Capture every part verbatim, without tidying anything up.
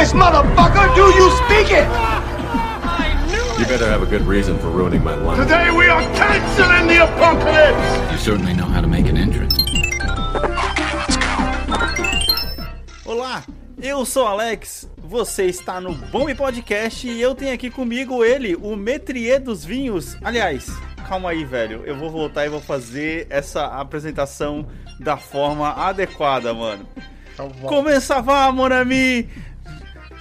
English, motherfucker! Do you speak it? You better have a good reason for ruining my life. Today we are canceling the apocalypse! You certainly know how to make an entrance. Let's go. Olá, eu sou Alex. Você está no Bom e Podcast e eu tenho aqui comigo ele, o Metrier dos Vinhos. Aliás, calma aí, velho. Eu vou voltar e vou fazer essa apresentação da forma adequada, mano. Comment ça va, mon ami?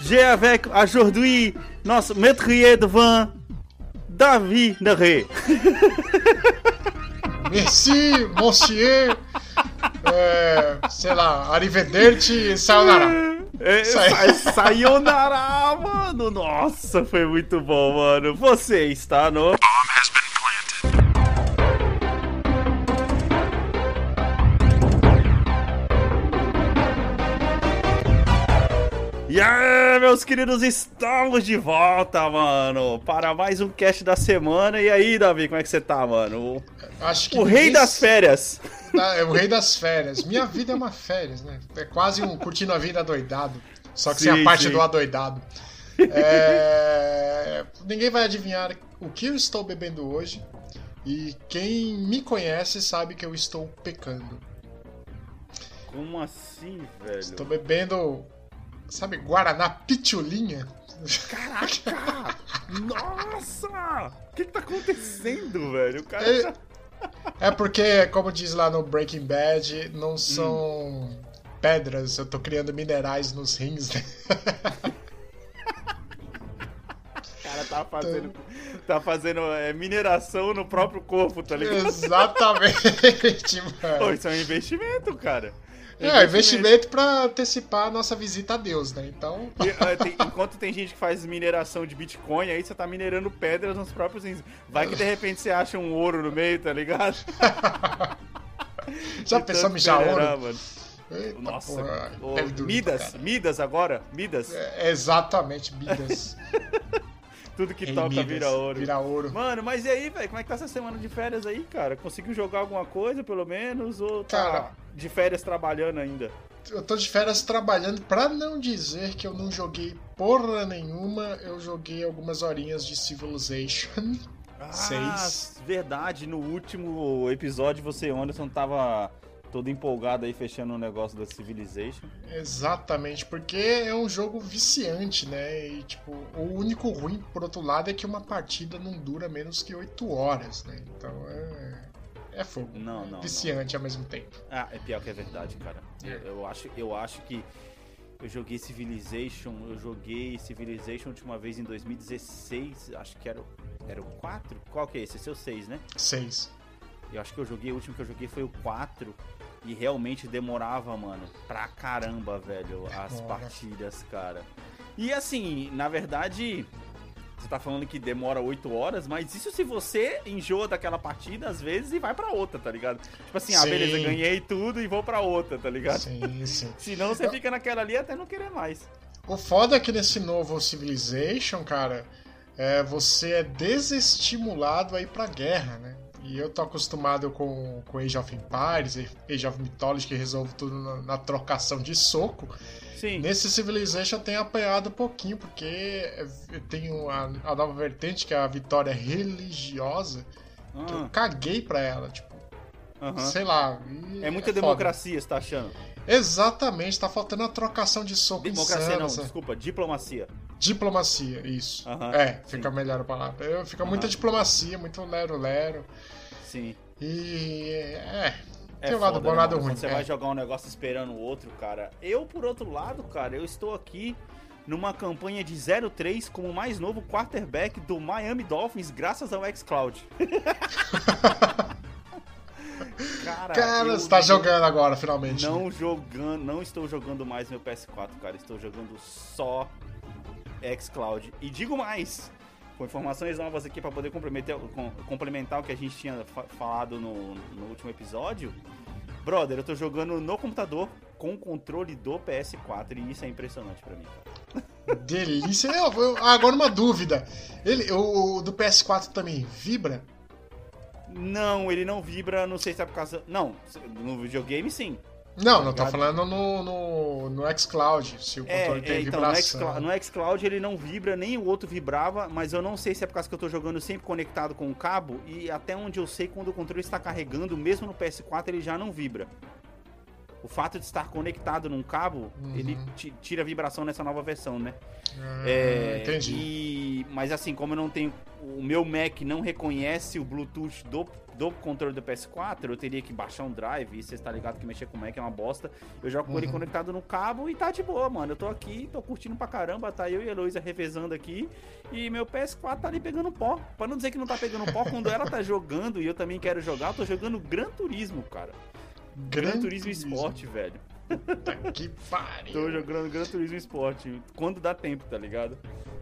J'ai avec aujourd'hui nosso Metrier de Vin, David Neré. Merci, monsieur. É, sei lá, arrivederci, sayonara. É, sai. Sayonara, mano. Nossa, foi muito bom, mano. Você está no... E aí, meus queridos, estamos de volta, mano, para mais um cast da semana. E aí, Davi, como é que você tá, mano? Acho que o rei das isso... férias. É o rei das férias. Minha vida é uma férias, né? É quase um curtindo a vida adoidado, só que sim, sem a parte sim. do adoidado. É... Ninguém vai adivinhar o que eu estou bebendo hoje e quem me conhece sabe que eu estou pecando. Como assim, velho? Estou bebendo... Sabe, Guaraná Pitiolinha? Caraca! Nossa! O que, que tá acontecendo, velho? O cara é, já... é porque, como diz lá no Breaking Bad, não são hum. pedras, eu tô criando minerais nos rins. O cara tá fazendo, tá fazendo é, mineração no próprio corpo, tá ligado? Exatamente, mano. Pô, isso é um investimento, cara. É, investimento pra antecipar a nossa visita a Deus, né? Então. Enquanto tem gente que faz mineração de Bitcoin, aí você tá minerando pedras nos próprios rins. Vai que de repente você acha um ouro no meio, tá ligado? Já pensou em mijar ouro? Mano. Eita, nossa, porra, oh, dúvida, Midas, cara. Midas agora? Midas? É, exatamente, Midas. Tudo que em toca Midas, vira ouro. Vira ouro. Mano, mas e aí, velho? Como é que tá essa semana de férias aí, cara? Conseguiu jogar alguma coisa, pelo menos? Ou tá cara, de férias trabalhando ainda? Eu tô de férias trabalhando, pra não dizer que eu não joguei porra nenhuma, eu joguei algumas horinhas de Civilization. Ah, seis. Verdade, no último episódio você e Anderson tava todo empolgado aí fechando o um negócio da Civilization. Exatamente, porque é um jogo viciante, né? E, tipo, o único ruim, por outro lado, é que uma partida não dura menos que oito horas, né? Então é... É fogo. Não, não, viciante não. Ao mesmo tempo. Ah, é pior que é verdade, cara. Eu, eu, acho, eu acho que... Eu joguei Civilization, eu joguei Civilization a última vez em dois mil e dezesseis, acho que era, era o quatro? Qual que é esse? Esse é o seis, né? seis. Eu acho que eu joguei, o último que eu joguei foi o quatro. E realmente demorava, mano, pra caramba, velho, as demora. partidas, cara. E assim, na verdade, você tá falando que demora oito horas, mas isso se você enjoa daquela partida, às vezes, e vai pra outra, tá ligado? Tipo assim, sim. ah, beleza, ganhei tudo e vou pra outra, tá ligado? Sim, sim. Senão você fica naquela ali até não querer mais. O foda é que nesse novo Civilization, cara, é, você é desestimulado a ir pra guerra, né? E eu tô acostumado com, com Age of Empires, Age of Mythology, que resolve tudo na, na trocação de soco. Sim. Nesse Civilization eu tenho apanhado um pouquinho, porque eu tenho a, a nova vertente, que é a vitória religiosa, ah. que eu caguei pra ela, tipo, uh-huh. sei lá. É muita é democracia, você tá achando? Exatamente, tá faltando a trocação de soco. Democracia insana, não, essa... desculpa, diplomacia. Diplomacia, isso. Uhum, é, fica sim. melhor a palavra. Eu, fica uhum. muita diplomacia, muito lero-lero. Sim. E é, é tem um lado bom, lado ruim. Você é. vai jogar um negócio esperando o outro, cara. Eu, por outro lado, cara, eu estou aqui numa campanha de zero três como o mais novo quarterback do Miami Dolphins, graças ao xCloud. Cara, cara você tá jogando agora, finalmente. Não jogando, não estou jogando mais meu P S quatro, cara. Estou jogando só xCloud. E digo mais, com informações novas aqui para poder com, complementar o que a gente tinha fa- falado no, no último episódio. Brother, eu tô jogando no computador com o controle do P S quatro e isso é impressionante pra mim, cara. Delícia. eu, eu, agora uma dúvida. Ele, o, o do P S quatro também vibra? Não, ele não vibra, não sei se é por causa... Não, no videogame sim. Não, tá não, tá falando no, no, no xCloud, se o é, controle tem é, então, vibração. No xCloud ele não vibra, nem o outro vibrava, mas eu não sei se é por causa que eu tô jogando sempre conectado com o cabo, e até onde eu sei, quando o controle está carregando, mesmo no P S quatro, ele já não vibra. O fato de estar conectado num cabo, uhum. ele tira a vibração nessa nova versão, né? Ah, é, entendi. E, mas assim, como eu não tenho... O meu Mac não reconhece o Bluetooth do, do controle do P S quatro, eu teria que baixar um drive, e você está ligado que mexer com o Mac é uma bosta. Eu jogo com uhum. ele conectado no cabo e tá de boa, mano. Eu tô aqui, tô curtindo pra caramba, tá eu e a Heloísa revezando aqui, e meu P S quatro tá ali pegando pó. Pra não dizer que não tá pegando pó, quando ela tá jogando e eu também quero jogar, eu tô jogando Gran Turismo, cara. Gran, Gran Turismo Esporte, velho. Puta que pariu. Tô jogando Gran Turismo Esporte quando dá tempo, tá ligado?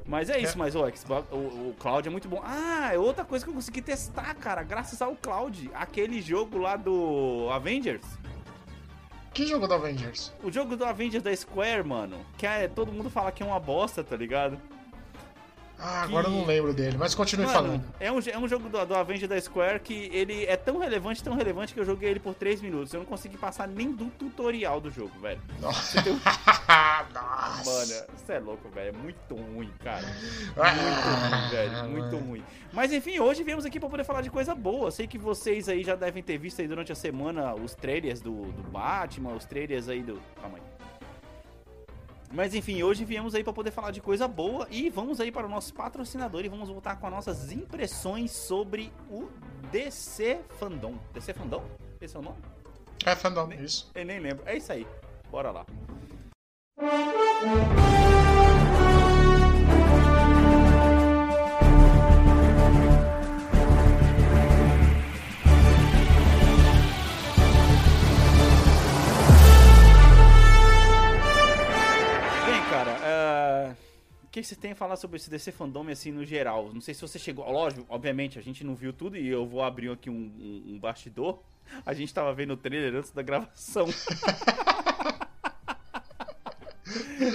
Mas é isso, é. mas o, o, o Cloud é muito bom. Ah, é outra coisa que eu consegui testar, cara, graças ao Cloud. Aquele jogo lá do Avengers. Que jogo do Avengers? O jogo do Avengers da Square, mano. Que é, todo mundo fala que é uma bosta, tá ligado? Ah, agora que... eu não lembro dele, mas continue Mano, falando. É um, é um jogo do, do Avengers da Square que ele é tão relevante, tão relevante que eu joguei ele por três minutos. Eu não consegui passar nem do tutorial do jogo, velho. Nossa. Tem... Nossa. Mano, você é louco, velho. É muito ruim, cara. Muito ah, ruim, velho. Mano. Muito ruim. Mas enfim, hoje viemos aqui pra poder falar de coisa boa. Sei que vocês aí já devem ter visto aí durante a semana os trailers do, do Batman, os trailers aí do... Calma aí. Mas enfim, hoje viemos aí para poder falar de coisa boa e vamos aí para o nosso patrocinador e vamos voltar com as nossas impressões sobre o D C Fandom. D C Fandom? Esse é o nome? É Fandom, nem, isso. Eu nem lembro. É isso aí. Bora lá. O que você tem a falar sobre esse D C Fandom, assim, no geral? Não sei se você chegou... Lógico, obviamente, a gente não viu tudo e eu vou abrir aqui um, um, um bastidor. A gente tava vendo o trailer antes da gravação.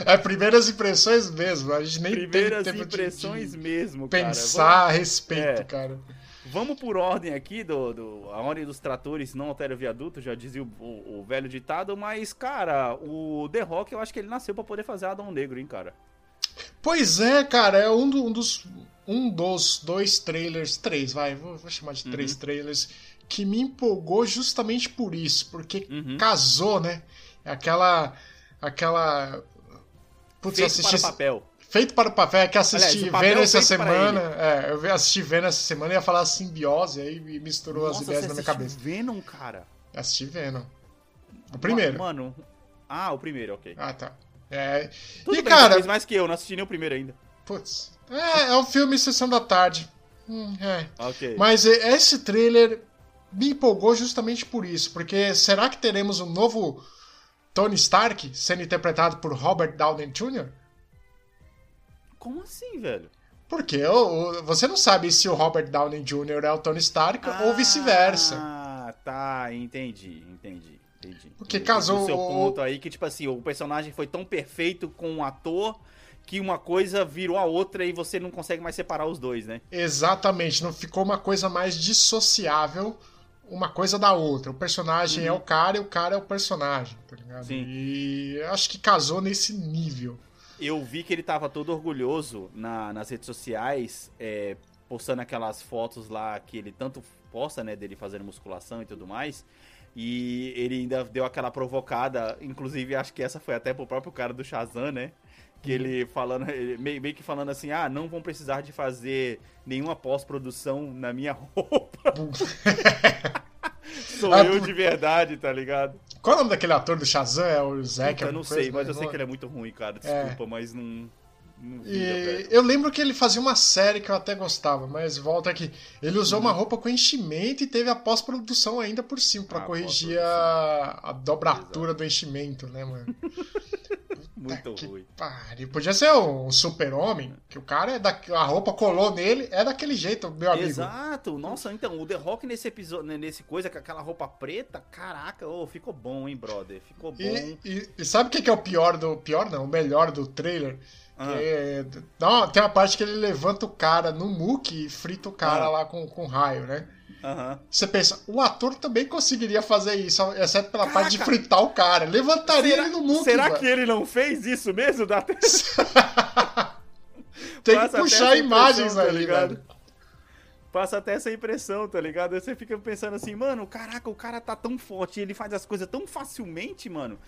É, primeiras impressões mesmo. A gente nem primeiras teve tempo impressões de, de mesmo, cara. Pensar Vamos... a respeito, é. cara. Vamos por ordem aqui, do, do, a ordem dos tratores não altera o viaduto, já dizia o, o, o velho ditado, mas, cara, o The Rock, eu acho que ele nasceu pra poder fazer Adão Negro, hein, cara? Pois é, cara, é um, do, um, dos, um dos dois trailers, três, vai, vou, vou chamar de uhum. três trailers, que me empolgou justamente por isso, porque uhum. casou, né? Aquela, aquela... Putz, feito assisti... para o papel. Feito para o papel, é que assisti Veno essa semana, é, eu assisti Veno essa semana e ia falar simbiose, aí me misturou Nossa, as ideias na minha cabeça. Nossa, você assistiu Venom, cara? Assisti Venom. O primeiro. Mano, ah, o primeiro, ok. Ah, tá. É. Tudo e bem, cara, fez mais que eu, não assisti nem o primeiro ainda. Putz, é, é um filme Sessão da Tarde. Hum, é. Okay. Mas esse trailer me empolgou justamente por isso, porque será que teremos um novo Tony Stark sendo interpretado por Robert Downey Júnior? Como assim, velho? Porque eu, você não sabe se o Robert Downey Júnior é o Tony Stark ah, ou vice-versa. Ah, tá, entendi, entendi. Entendi. Porque casou o seu ponto aí que, tipo assim, o personagem foi tão perfeito com o ator que uma coisa virou a outra e você não consegue mais separar os dois, né? Exatamente, não ficou uma coisa mais dissociável uma coisa da outra. O personagem uhum. é o cara e o cara é o personagem, tá ligado? Sim. E acho que casou nesse nível. Eu vi que ele tava todo orgulhoso na, nas redes sociais, é, postando aquelas fotos lá que ele tanto posta, né, dele fazendo musculação e tudo mais. E ele ainda deu aquela provocada, inclusive acho que essa foi até pro próprio cara do Shazam, né? Que ele falando, ele meio, meio que falando assim, ah, não vão precisar de fazer nenhuma pós-produção na minha roupa. Sou eu de verdade, tá ligado? Qual é o nome daquele ator do Shazam? É o Zac? Eu não sei, mas eu sei que ele é muito ruim, cara, desculpa, é. mas não... E eu lembro que ele fazia uma série que eu até gostava, mas volta aqui. Ele usou uhum. uma roupa com enchimento e teve a pós-produção ainda por cima pra ah, corrigir a, a dobratura Exato. do enchimento, né, mano? Muito que ruim. Pare. Podia ser um super-homem, que o cara, é da... a roupa colou nele, é daquele jeito, meu amigo. Exato. Nossa, então, o The Rock nesse episódio, nesse coisa, com aquela roupa preta, caraca, oh, ficou bom, hein, brother? Ficou bom. E, e, e sabe o que é o pior do... Pior não, o melhor do trailer? Ah. É, não, tem uma parte que ele levanta o cara no muque e frita o cara ah. lá com, com raio, né? Uhum. Você pensa, o ator também conseguiria fazer isso, exceto pela Caraca. parte de fritar o cara. Levantaria será, ele no mundo. Será velho. que ele não fez isso mesmo? Da... Tem Passa que puxar imagens ali, tá ligado? Velho. Passa até essa impressão, tá ligado? Aí você fica pensando assim, mano, caraca, o cara tá tão forte, ele faz as coisas tão facilmente, mano,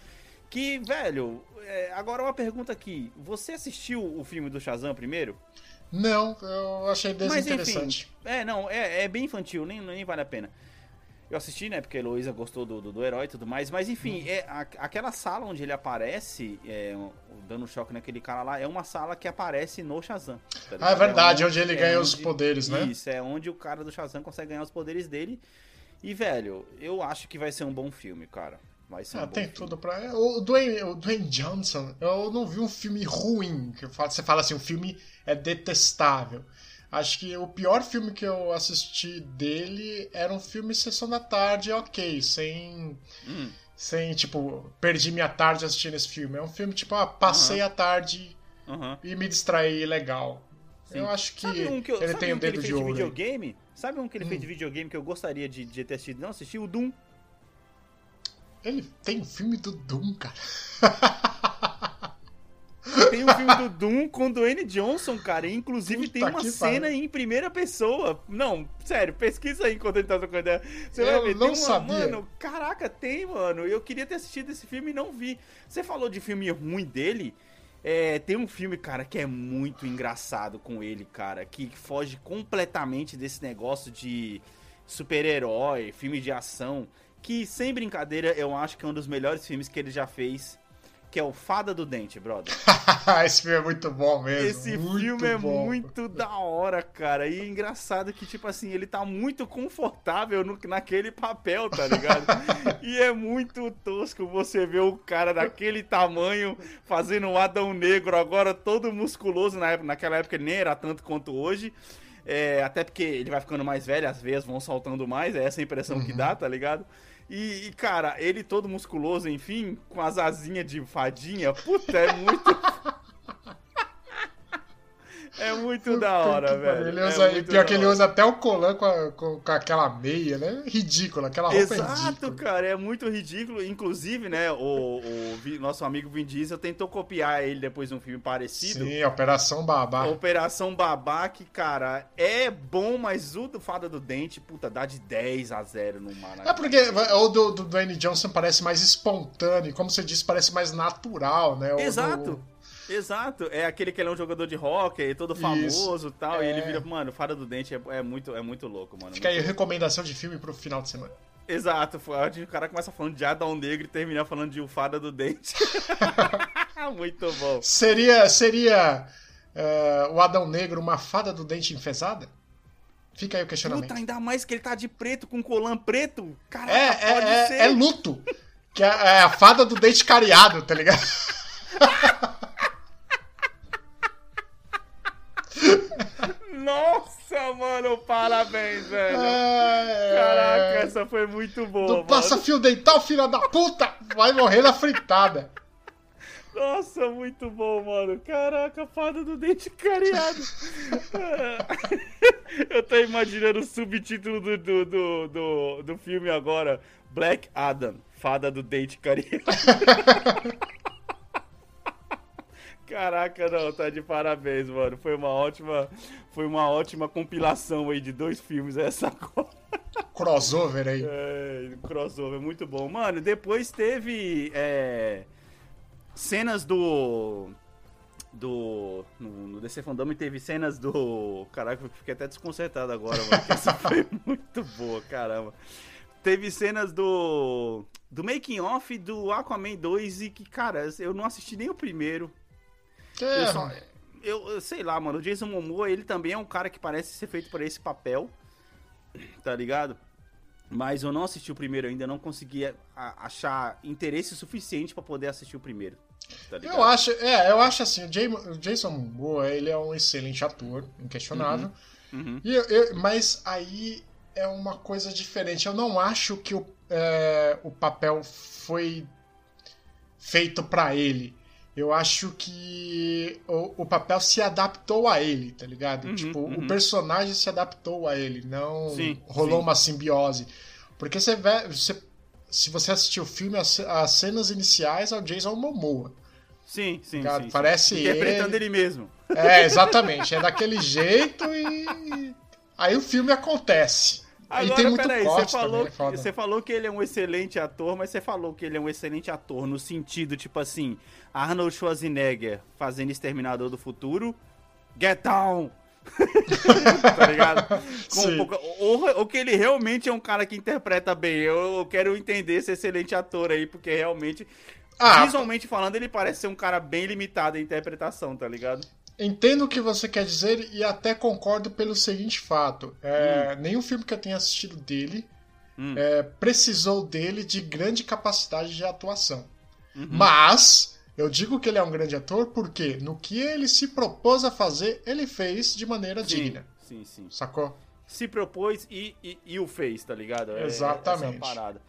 que, velho... É... Agora uma pergunta aqui, você assistiu o filme do Shazam primeiro? Não, eu achei desinteressante. Mas, enfim, é, não, é, é bem infantil, nem, nem vale a pena. Eu assisti, né, porque a Heloísa gostou do, do, do herói e tudo mais, mas enfim, hum. é, a, aquela sala onde ele aparece, é, dando choque naquele cara lá, é uma sala que aparece no Shazam. Tá ah, é verdade, é onde, onde ele ganha é onde, os poderes, né? Isso, é onde o cara do Shazam consegue ganhar os poderes dele. E, velho, eu acho que vai ser um bom filme, cara. Vai ser ah, um bom tem filme. tudo pra... O Dwayne, o Dwayne Johnson, eu não vi um filme ruim, que você fala assim, um filme é detestável. Acho que o pior filme que eu assisti dele era um filme Sessão da Tarde, ok, sem, hum. sem tipo, perdi minha tarde assistindo esse filme. É um filme tipo, ah, passei uhum. a tarde uhum. e me distraí, legal. Sim. Eu acho que, um que eu, ele tem um, um dedo de ouro. De sabe um que ele hum. fez de videogame que eu gostaria de, de ter assistido? Não assisti, o Doom. Ele tem um filme do Doom, cara. Tem um filme do Doom com o Dwayne Johnson, cara. E, inclusive, Puta tem uma cena pariu. em primeira pessoa. Não, sério, pesquisa aí enquanto ele tá trocando ideia. Você eu vai ver, não tem uma, sabia. Mano, caraca, tem, mano. Eu queria ter assistido esse filme e não vi. Você falou de filme ruim dele. É, tem um filme, cara, que é muito engraçado com ele, cara. Que foge completamente desse negócio de super-herói, filme de ação. Que, sem brincadeira, eu acho que é um dos melhores filmes que ele já fez. Que é o Fada do Dente, brother. Esse filme é muito bom mesmo. Esse muito filme é bom. muito da hora, cara. E engraçado que, tipo assim, ele tá muito confortável no, naquele papel, tá ligado? E é muito tosco você ver o cara daquele tamanho fazendo um Adão Negro agora todo musculoso. Na época, naquela época ele nem era tanto quanto hoje. É, até porque ele vai ficando mais velho, as veias vão saltando mais. É essa a impressão uhum. que dá, tá ligado? E, e, cara, ele todo musculoso, enfim, com as asinhas de fadinha, puta, é muito... é muito puta da hora, velho. Ele usa, é pior que ele usa até o colã com, a, com, com aquela meia, né? Ridícula, aquela roupa Exato, é ridícula. Exato, cara, é muito ridículo. Inclusive, né, o, o, o nosso amigo Vin Diesel tentou copiar ele depois de um filme parecido. Sim, Operação Babá. Operação Babá, que, cara, é bom, mas o do Fada do Dente, puta, dá de dez a zero no mar. É porque o do, do Dwayne Johnson parece mais espontâneo, como você disse, parece mais natural, né? O, Exato. Do... Exato, é aquele que ele é um jogador de hockey, todo famoso e tal, é... e ele vira, mano, Fada do Dente é, é, muito, é muito louco, mano. Fica muito aí louco. Recomendação de filme pro final de semana. Exato, o cara começa falando de Adão Negro e termina falando de o Fada do Dente. Muito bom. Seria, seria uh, o Adão Negro uma Fada do Dente enfesada? Fica aí o questionamento. Puta, ainda mais que ele tá de preto, com colã preto. Caraca, é, pode é, ser. É luto, que é, é a Fada do Dente cariado, tá ligado? Nossa, mano, parabéns, velho. É... Caraca, essa foi muito boa. Não mano. Passa fio dental, filha da puta! Vai morrer na fritada. Nossa, muito bom, mano. Caraca, Fada do Dente cariado. Eu tô imaginando o subtítulo do, do, do, do, do filme agora. Black Adam, Fada do Dente cariado. Caraca, não, tá de parabéns, mano. Foi uma ótima, foi uma ótima compilação aí de dois filmes essa agora. Crossover aí. É, crossover, muito bom. Mano, depois teve é, cenas do... do no, no D C Fandom teve cenas do... Caraca, eu fiquei até desconcertado agora, mano. Essa foi muito boa, caramba. Teve cenas do... do making off do Aquaman dois e que, cara, eu não assisti nem o primeiro. É. Eu, só, eu, eu sei lá, mano, o Jason Momoa, ele também é um cara que parece ser feito para esse papel, tá ligado? Mas eu não assisti o primeiro ainda, não conseguia achar interesse suficiente para poder assistir o primeiro, tá ligado? Eu acho, é, eu acho assim, o, Jay, o Jason Momoa, ele é um excelente ator, inquestionável, uhum, uhum. E eu, eu, mas aí é uma coisa diferente, eu não acho que o, é, o papel foi feito para ele. Eu acho que o, o papel se adaptou a ele, tá ligado? Uhum, tipo, uhum. o personagem se adaptou a ele, não sim, rolou sim. uma simbiose. Porque você, vê, você se você assistir o filme, as, as cenas iniciais é o Jason Momoa. Sim, sim, tá sim. Parece sim. Interpretando ele... ele mesmo. É, exatamente. É daquele jeito e... Aí o filme acontece. Agora, tem muito peraí, você falou, também, você falou que ele é um excelente ator, mas você falou que ele é um excelente ator no sentido, tipo assim, Arnold Schwarzenegger fazendo Exterminador do Futuro, get down! Tá ligado? Com, ou, ou que ele realmente é um cara que interpreta bem, eu, eu quero entender esse excelente ator aí, porque realmente, ah, visualmente falando, ele parece ser um cara bem limitado em interpretação, tá ligado? Entendo o que você quer dizer e até concordo pelo seguinte fato. É, hum. Nenhum filme que eu tenha assistido dele hum. é, precisou dele de grande capacidade de atuação. Uhum. Mas eu digo que ele é um grande ator porque no que ele se propôs a fazer, ele fez de maneira sim, digna. Sim, sim. Sacou? Se propôs e, e, e o fez, tá ligado? É, exatamente. Essa parada.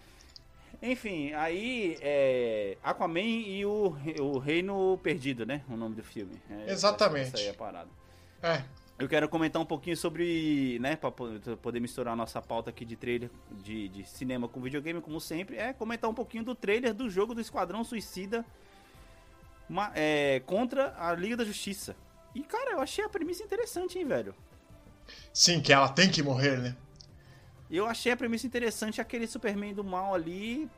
Enfim, aí é Aquaman e o, o Reino Perdido, né? O nome do filme. É, exatamente. Essa aí é a parada. É. Eu quero comentar um pouquinho sobre, né? Pra poder misturar a nossa pauta aqui de trailer de, de cinema com videogame, como sempre. É comentar um pouquinho do trailer do jogo do Esquadrão Suicida uma, é, contra a Liga da Justiça. E, cara, eu achei a premissa interessante, hein, velho? Sim, que ela tem que morrer, né? Eu achei a premissa interessante, aquele Superman do mal ali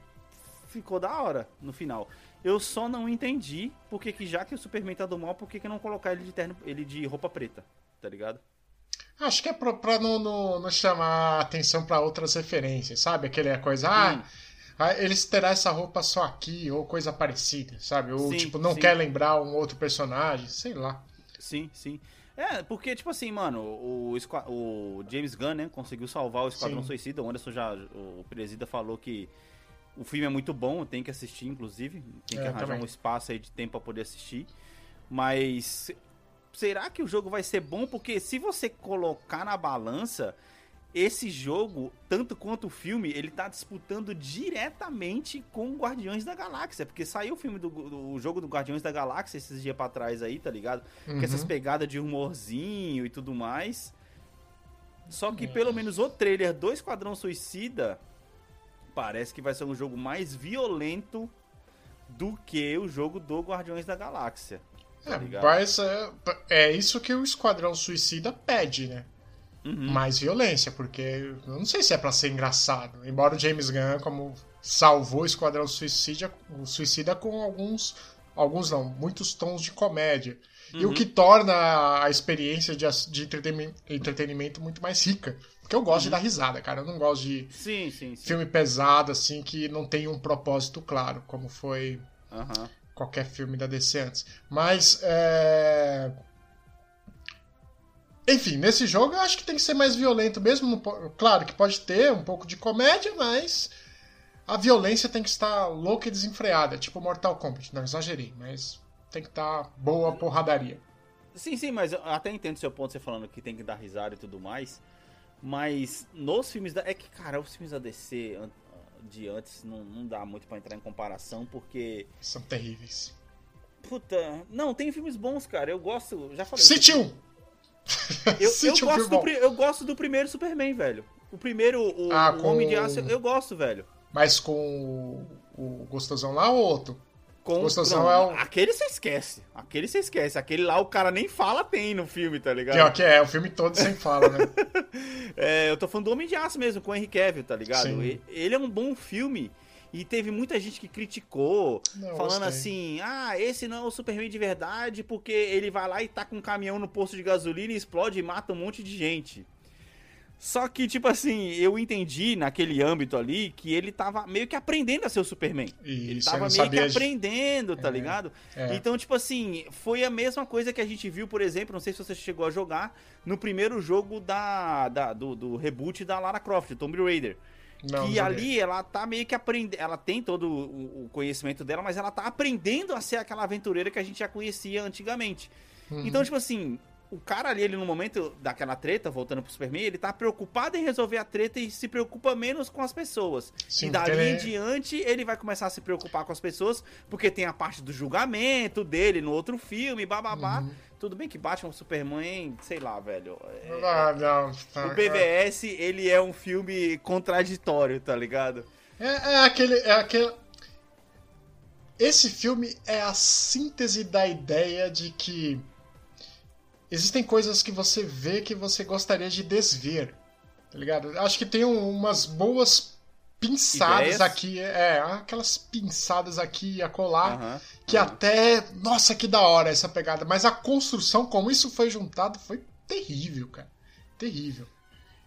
ficou da hora no final. Eu só não entendi porque que já que o Superman tá do mal, por que que não colocar ele de, terno, ele de roupa preta, tá ligado? Acho que é pra, pra não, não, não chamar atenção pra outras referências, sabe? Aquela coisa, ah, ah, eles terão essa roupa só aqui, ou coisa parecida, sabe? Ou sim, tipo, não sim. quer lembrar um outro personagem, sei lá. Sim, sim. É, porque, tipo assim, mano, o, o James Gunn, né, conseguiu salvar o Esquadrão Sim. Suicida. O Anderson já, o Presida falou que o filme é muito bom, tem que assistir, inclusive. Tem que é, arranjar também. um espaço aí de tempo pra poder assistir. Mas será que o jogo vai ser bom? Porque se você colocar na balança, esse jogo, tanto quanto o filme, ele tá disputando diretamente com o Guardiões da Galáxia. Porque saiu o filme do, do jogo do Guardiões da Galáxia esses dias pra trás aí, tá ligado? Uhum. Com essas pegadas de humorzinho e tudo mais. Só que pelo menos o trailer do Esquadrão Suicida parece que vai ser um jogo mais violento do que o jogo do Guardiões da Galáxia. Tá é, mas é, é isso que o Esquadrão Suicida pede, né? Uhum. Mais violência, porque eu não sei se é pra ser engraçado. Embora o James Gunn, como salvou o Esquadrão Suicida, o Suicida com alguns, alguns não, muitos tons de comédia. Uhum. E o que torna a experiência de, de entretenimento, entretenimento muito mais rica. Porque eu gosto uhum. de dar risada, cara. Eu não gosto de sim, sim, sim. filme pesado, assim, que não tem um propósito claro, como foi uhum. qualquer filme da D C antes. Mas, é... enfim, nesse jogo eu acho que tem que ser mais violento mesmo. Claro que pode ter um pouco de comédia, mas a violência tem que estar louca e desenfreada. Tipo Mortal Kombat, não exagerei, mas tem que estar boa porradaria. Sim, sim, mas eu até entendo o seu ponto, você falando que tem que dar risada e tudo mais. Mas nos filmes da... É que, cara, os filmes da D C de antes não, não dá muito pra entrar em comparação, porque... são terríveis. Puta... Não, tem filmes bons, cara. Eu gosto... Já falei... Cite um! Eu, eu, gosto do, eu gosto do primeiro Superman, velho. O primeiro, o, ah, o Homem de Aço, eu gosto, velho. Mas com o, o Gostosão lá ou outro? Com, Gostosão não, é o... Aquele você esquece. Aquele você esquece. Aquele lá o cara nem fala tem no filme, tá ligado? Pior que é, o filme todo sem fala, né? É, eu tô falando do Homem de Aço mesmo, com o Henry Cavill, tá ligado? Ele, ele é um bom filme. E teve muita gente que criticou, não, falando gostei. assim, ah, esse não é o Superman de verdade, porque ele vai lá e tá com um caminhão no posto de gasolina e explode e mata um monte de gente. Só que, tipo assim, eu entendi naquele âmbito ali que ele tava meio que aprendendo a ser o Superman. Isso, ele tava meio sabia que de... aprendendo, tá é, ligado? É. Então, tipo assim, foi a mesma coisa que a gente viu, por exemplo, não sei se você chegou a jogar, no primeiro jogo da, da, do, do reboot da Lara Croft, Tomb Raider. Não, que ali ela tá meio que aprendendo, ela tem todo o conhecimento dela, mas ela tá aprendendo a ser aquela aventureira que a gente já conhecia antigamente. Uhum. Então, tipo assim, o cara ali, ele no momento daquela treta, voltando pro Superman, ele tá preocupado em resolver a treta e se preocupa menos com as pessoas. Sim, e dali ele... em diante, ele vai começar a se preocupar com as pessoas, porque tem a parte do julgamento dele no outro filme, bababá. Uhum. Tudo bem que Batman, Superman, sei lá, velho. É... Ah, não, tá, o B V S, cara, ele é um filme contraditório, tá ligado? É, é aquele... É aquele... Esse filme é a síntese da ideia de que existem coisas que você vê que você gostaria de desver, tá ligado? Acho que tem um, umas boas pinçadas ideias aqui, é, aquelas pinçadas aqui e acolá, uhum, que uhum. até, nossa, que da hora essa pegada, mas a construção, como isso foi juntado, foi terrível, cara, terrível.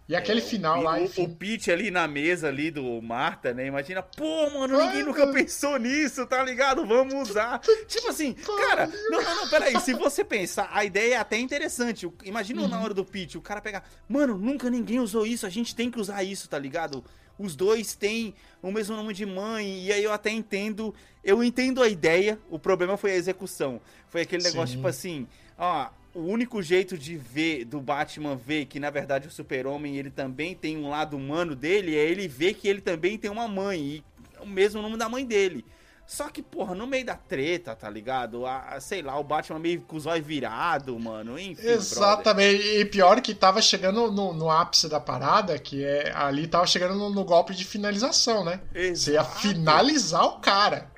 E aquele é, final o, lá, enfim... O, o pitch ali na mesa ali do Marta, né? Imagina, pô, mano, ninguém Ai, nunca mano. pensou nisso, tá ligado? Vamos usar. Tipo assim, cara, não, não, não, peraí. Se você pensar, a ideia é até interessante. Imagina uhum. na hora do pitch, o cara pegar... Mano, nunca ninguém usou isso, a gente tem que usar isso, tá ligado? Os dois têm o mesmo nome de mãe, e aí eu até entendo... Eu entendo a ideia, o problema foi a execução. Foi aquele Sim. negócio, tipo assim, ó... O único jeito de ver, do Batman ver que, na verdade, o Super-Homem, ele também tem um lado humano dele, é ele ver que ele também tem uma mãe, e é o mesmo nome da mãe dele. Só que, porra, no meio da treta, tá ligado? A, a, sei lá, o Batman meio com os olhos virados, mano, enfim. Exatamente, brother. E pior que tava chegando no, no ápice da parada, que é ali tava chegando no, no golpe de finalização, né? Exato. Você ia finalizar o cara.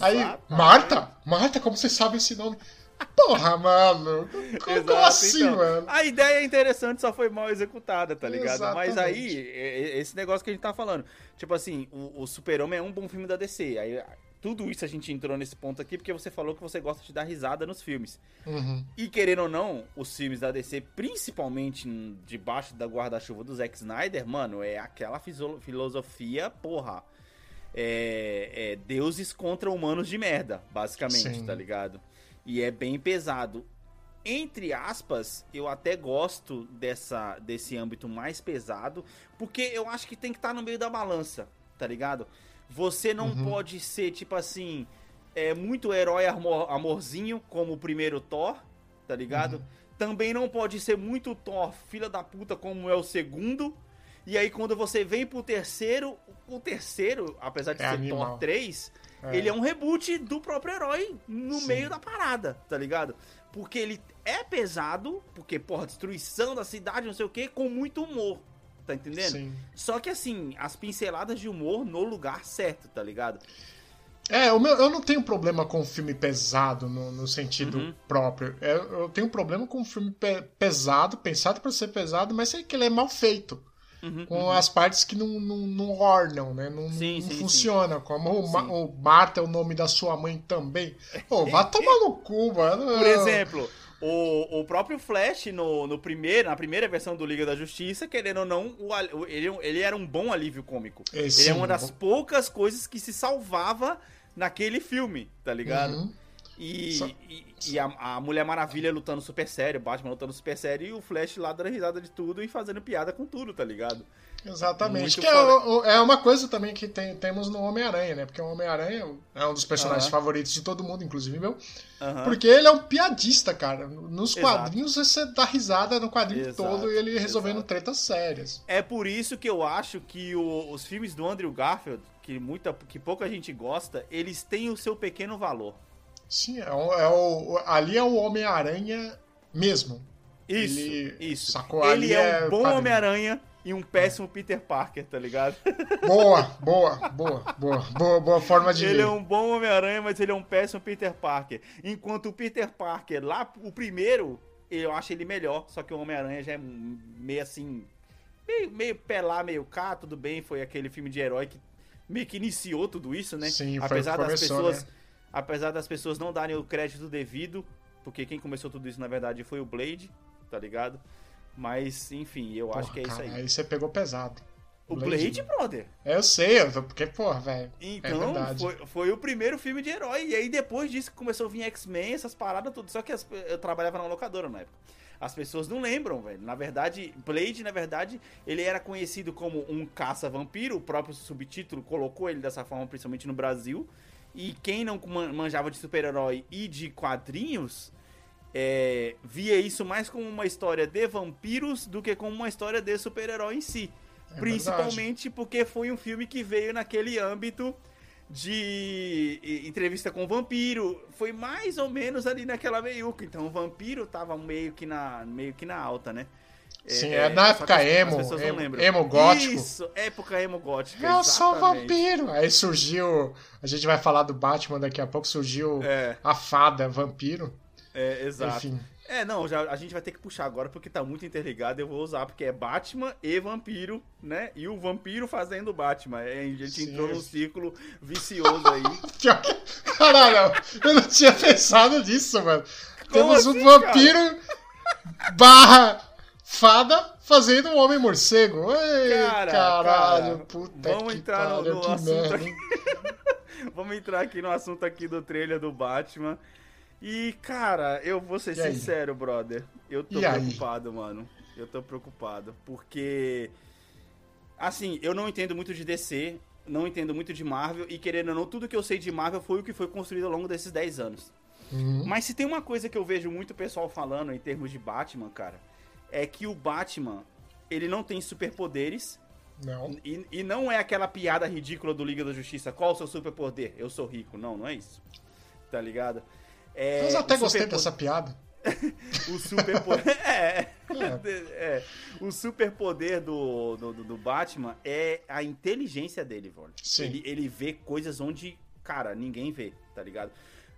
Aí, Marta, Marta, como você sabe esse nome... Porra, mano, como Exato, assim, então, mano? A ideia é interessante, só foi mal executada, tá ligado? Exatamente. Mas aí, esse negócio que a gente tá falando, tipo assim, o, o Super-Homem é um bom filme da D C, aí tudo isso a gente entrou nesse ponto aqui, porque você falou que você gosta de dar risada nos filmes. Uhum. E querendo ou não, os filmes da D C, principalmente debaixo da guarda-chuva do Zack Snyder, mano, é aquela filosofia, porra, é, é deuses contra humanos de merda, basicamente, Sim. tá ligado? E é bem pesado. Entre aspas, eu até gosto dessa, desse âmbito mais pesado, porque eu acho que tem que estar no meio da balança, tá ligado? Você não uhum. pode ser, tipo assim, é, muito herói amor, amorzinho, como o primeiro Thor, tá ligado? Uhum. Também não pode ser muito Thor, filha da puta, como é o segundo. E aí, quando você vem pro terceiro, o terceiro, apesar de é ser animal. Thor três... É. Ele é um reboot do próprio herói no Sim. meio da parada, tá ligado? Porque ele é pesado, porque, porra, destruição da cidade, não sei o quê, com muito humor, tá entendendo? Sim. Só que, assim, as pinceladas de humor no lugar certo, tá ligado? É, o meu, eu não tenho problema com filme pesado no, no sentido uhum. próprio. Eu, eu tenho problema com filme pe- pesado, pensado pra ser pesado, mas é que ele é mal feito. Uhum, com uhum. as partes que não, não, não ornam, né? Não, sim, não sim, funciona. Sim. Como o, Ma- o Marta é o nome da sua mãe também. Pô, vá tomar no cu, mano. Por exemplo, o, o próprio Flash, no, no primeiro, na primeira versão do Liga da Justiça, querendo ou não, o, ele, ele era um bom alívio cômico. Esse ele é uma das poucas coisas que se salvava naquele filme, tá ligado? Uhum. E, Só... e, e a, a Mulher Maravilha lutando super sério, o Batman lutando super sério, e o Flash lá dando risada de tudo e fazendo piada com tudo, tá ligado? Exatamente. Muito que é, é uma coisa também que tem, temos no Homem-Aranha, né? Porque o Homem-Aranha é um dos personagens uhum. favoritos de todo mundo, inclusive meu. Uhum. Porque ele é um piadista, cara. Nos Exato. Quadrinhos você dá risada no quadrinho Exato. Todo e ele resolvendo Exato. Tretas sérias. É por isso que eu acho que o, os filmes do Andrew Garfield, que, muita, que pouca gente gosta, eles têm o seu pequeno valor. Sim, é o, é o, ali é o Homem-Aranha mesmo. Isso, ele, isso. Sacou? Ele ali é um é bom padrinho. Homem-Aranha e um péssimo Peter Parker, tá ligado? Boa, boa, boa, boa, boa, boa forma de ele ver. Ele é um bom Homem-Aranha, mas ele é um péssimo Peter Parker. Enquanto o Peter Parker, lá, o primeiro, eu acho ele melhor, só que o Homem-Aranha já é meio assim, meio, meio pé lá, meio cá, tudo bem, foi aquele filme de herói que meio que iniciou tudo isso, né? Sim, foi Apesar que começou, das pessoas... Né? Apesar das pessoas não darem o crédito devido, porque quem começou tudo isso, na verdade, foi o Blade, tá ligado? Mas, enfim, eu porra, acho que é cara, isso aí. Aí você pegou pesado. O Blade, Blade, brother. Eu sei, eu tô, porque, porra, velho. Então, é foi, foi o primeiro filme de herói. E aí, depois disso, começou a vir X-Men, essas paradas, tudo. Só que as, eu trabalhava na locadora na época. As pessoas não lembram, velho. Na verdade, Blade, na verdade, ele era conhecido como um caça-vampiro. O próprio subtítulo colocou ele dessa forma, principalmente no Brasil. E quem não manjava de super-herói e de quadrinhos é, via isso mais como uma história de vampiros do que como uma história de super-herói em si. É principalmente verdade. Porque foi um filme que veio naquele âmbito de entrevista com o vampiro. Foi mais ou menos ali naquela meiuca. Então o vampiro tava meio que na, meio que na alta, né? Sim, é, é na época emo, emo, emo gótico. Isso, época emo gótica. Eu exatamente. Sou vampiro. Aí surgiu, a gente vai falar do Batman daqui a pouco, surgiu é. a fada vampiro. É, exato. Enfim. É, não, já, a gente vai ter que puxar agora porque tá muito interligado, eu vou usar, porque é Batman e vampiro, né? E o vampiro fazendo Batman. É, a gente Sim. entrou num círculo vicioso aí. Caralho, eu não tinha pensado nisso, mano. Como Temos assim, um vampiro cara? barra fada fazendo um homem morcego. Ei, cara, caralho, cara, puta vamos que entrar cara, no, no que assunto aqui. Vamos entrar aqui no assunto aqui do trailer do Batman. E, cara, eu vou ser e sincero, aí? brother, eu tô e preocupado, aí? mano, eu tô preocupado, porque, assim, eu não entendo muito de D C, não entendo muito de Marvel, e querendo ou não, tudo que eu sei de Marvel foi o que foi construído ao longo desses dez anos. Uhum. Mas se tem uma coisa que eu vejo muito pessoal falando em termos de Batman, cara, é que o Batman, ele não tem superpoderes, não. E, e não é aquela piada ridícula do Liga da Justiça, qual o seu superpoder? Eu sou rico, não, não é isso, tá ligado? É, eu até gostei super... dessa piada. O superpoder é, é. é. O superpoder do, do, do Batman é a inteligência dele, velho. Sim. Ele, ele vê coisas onde, cara, ninguém vê, tá ligado?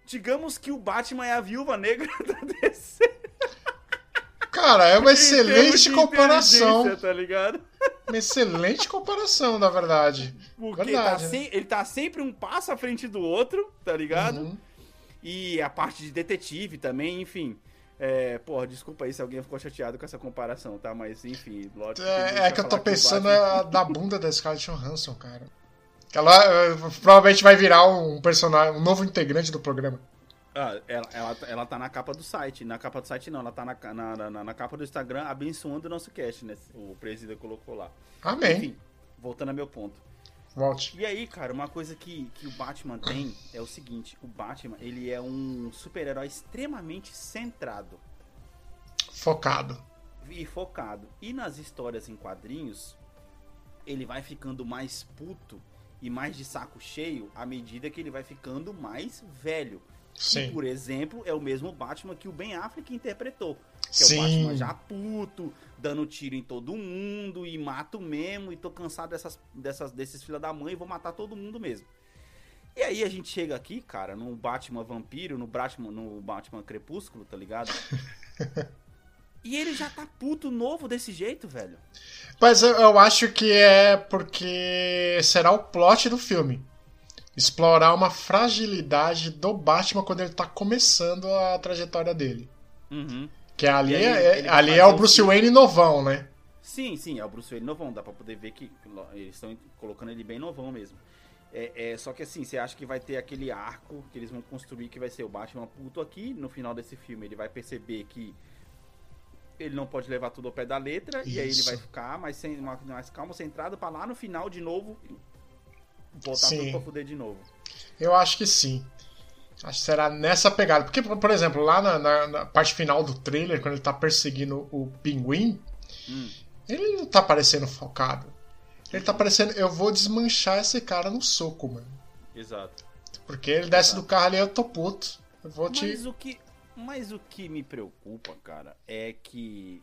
Digamos que o Batman é a viúva negra da D C. Cara, é uma excelente comparação. Tá ligado? Uma excelente comparação, na verdade. Porque verdade, tá né? sem... ele tá sempre um passo à frente do outro, tá ligado? Uhum. E a parte de detetive também, enfim. É, porra, desculpa aí se alguém ficou chateado com essa comparação, tá? Mas, enfim, lógico. É, é que eu tô pensando é na bunda da Scarlett Johansson, cara. Ela uh, provavelmente vai virar um personagem, um novo integrante do programa. Ah, ela, ela, ela tá na capa do site. Na capa do site não, ela tá na, na, na, na capa do Instagram abençoando o nosso cast, né? O presidente colocou lá. Amém. Enfim, voltando ao meu ponto. Volte. E aí, cara, uma coisa que, que o Batman tem é o seguinte, o Batman, ele é um super-herói extremamente centrado. Focado. E focado. E nas histórias em quadrinhos, ele vai ficando mais puto e mais de saco cheio à medida que ele vai ficando mais velho. Sim. E, por exemplo, é o mesmo Batman que o Ben Affleck interpretou. Que Sim. é o Batman já puto, dando tiro em todo mundo, e mato mesmo, e tô cansado dessas, dessas, desses filha da mãe, e vou matar todo mundo mesmo. E aí a gente chega aqui, cara, no Batman Vampiro, no Batman, no Batman Crepúsculo, tá ligado? E ele já tá puto novo desse jeito, velho. Mas eu, eu acho que é porque será o plot do filme. Explorar uma fragilidade do Batman quando ele tá começando a trajetória dele. Uhum. Que ali, aí, é, ali é o Bruce o... Wayne novão, né? Sim, sim, é o Bruce Wayne novão. Dá pra poder ver que eles estão colocando ele bem novão mesmo. É, é, só que assim, você acha que vai ter aquele arco que eles vão construir que vai ser o Batman puto aqui. No final desse filme ele vai perceber que ele não pode levar tudo ao pé da letra. Isso. E aí ele vai ficar mais, sem, mais calmo, centrado, pra lá no final de novo botar sim. tudo pra fuder de novo. Eu acho que sim. Acho que será nessa pegada. Porque, por exemplo, lá na, na, na parte final do trailer, quando ele tá perseguindo o pinguim, hum. ele não tá parecendo focado. Ele tá parecendo, eu vou desmanchar esse cara no soco, mano. Exato. Porque ele desce Exato. do carro ali, eu tô puto. Eu vou te... Mas o que, mas o que me preocupa, cara, é que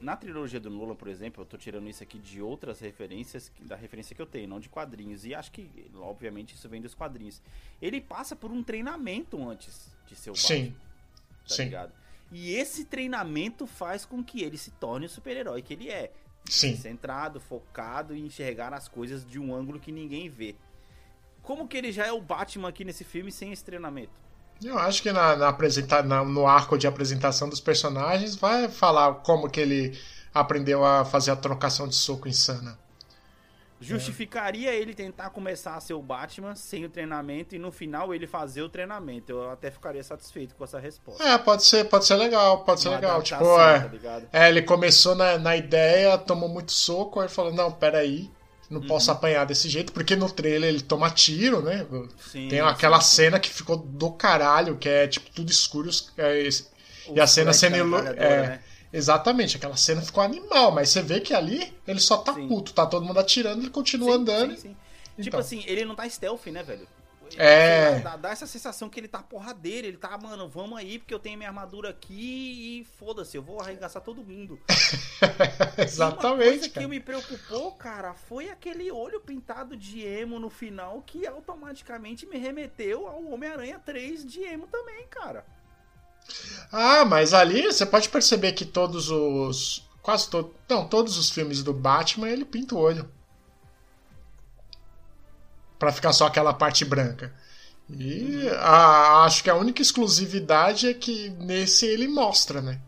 na trilogia do Nolan, por exemplo, eu tô tirando isso aqui de outras referências, da referência que eu tenho, não de quadrinhos. E acho que, obviamente, isso vem dos quadrinhos. Ele passa por um treinamento antes de ser o Batman. Sim. Tá Sim. ligado? E esse treinamento faz com que ele se torne o super-herói que ele é. Sim. Centrado, focado em enxergar as coisas de um ângulo que ninguém vê. Como que ele já é o Batman aqui nesse filme sem esse treinamento? Eu acho que na, na apresenta, na, no arco de apresentação dos personagens vai falar como que ele aprendeu a fazer a trocação de soco insana. Justificaria é. ele tentar começar a ser o Batman sem o treinamento e no final ele fazer o treinamento. Eu até ficaria satisfeito com essa resposta. É, pode ser, pode ser legal, pode ser Uma legal. Tipo, é, tá é, ele começou na, na ideia, tomou muito soco, aí falou, não, peraí. Não uhum. posso apanhar desse jeito, porque no trailer ele toma tiro, né? Sim, Tem aquela sim, sim. cena que ficou do caralho, que é tipo tudo escuro, os, é, E a cena sendo iluminada. É, né? Exatamente, aquela cena ficou animal, mas você vê que ali ele só tá sim. puto, tá todo mundo atirando, ele continua sim, andando. Sim, sim. Então. Tipo assim, ele não tá stealth, né, velho? É. Dá, dá essa sensação que ele tá porradeiro, ele tá, mano, vamos aí, porque eu tenho minha armadura aqui e foda-se, eu vou arregaçar todo mundo. Exatamente. Uma coisa cara. que me preocupou, cara, foi aquele olho pintado de emo no final que automaticamente me remeteu ao Homem-Aranha três de emo também, cara. Ah, mas ali você pode perceber que todos os. Quase todos. Não, todos os filmes do Batman ele pinta o olho. Pra ficar só aquela parte branca. E uhum. a, acho que a única exclusividade é que nesse ele mostra, né?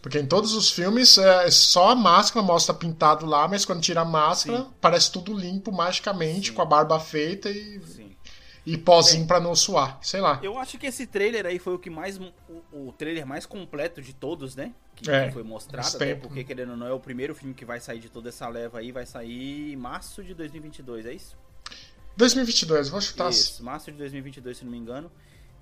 Porque em todos os filmes é, só a máscara mostra pintado lá, mas quando tira a máscara, sim. parece tudo limpo magicamente, sim. com a barba feita e, e pozinho é. pra não suar. Sei lá. Eu acho que esse trailer aí foi o que mais. O, o trailer mais completo de todos, né? Que, é, que foi mostrado, até porque, querendo ou não, é o primeiro filme que vai sair de toda essa leva aí, vai sair em março de dois mil e vinte e dois, é isso? dois mil e vinte e dois, vou chutar isso, assim. Março de dois mil e vinte e dois, se não me engano.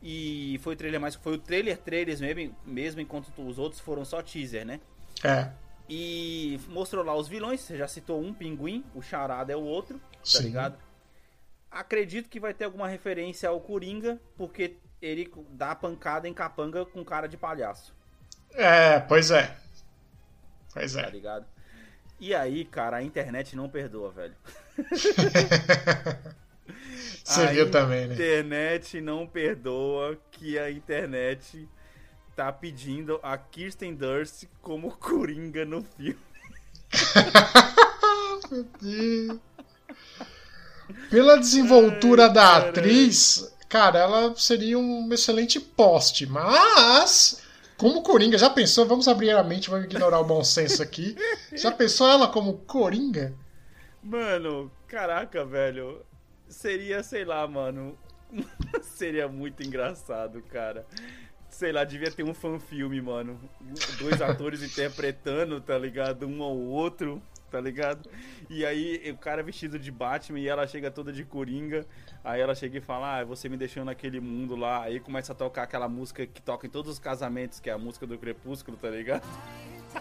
E foi o trailer mais... Foi o trailer trailers mesmo, mesmo, enquanto os outros foram só teaser, né? É. E mostrou lá os vilões, você já citou um, Pinguim, o Charada é o outro, tá sim. ligado? Acredito que vai ter alguma referência ao Coringa, porque ele dá pancada em capanga com cara de palhaço. É, pois é. Pois é. Tá ligado? E aí, cara, a internet não perdoa, velho. Você viu também, né? A internet não perdoa, que a internet tá pedindo a Kirsten Dunst como Coringa no filme. Meu Deus. Pela desenvoltura Ai, da atriz, cara, ela seria um excelente poste, mas... Como Coringa, já pensou? Vamos abrir a mente, vamos ignorar o bom senso aqui. Já pensou ela como Coringa? Mano, caraca, velho. Seria, sei lá, mano. Seria muito engraçado, cara. Sei lá, devia ter um fanfilme, mano. Dois atores interpretando, tá ligado? Um ao outro, tá ligado? E aí, o cara vestido de Batman e ela chega toda de Coringa. Aí ela chega e fala, ah, você me deixou naquele mundo lá. Aí começa a tocar aquela música que toca em todos os casamentos, que é a música do Crepúsculo, tá ligado?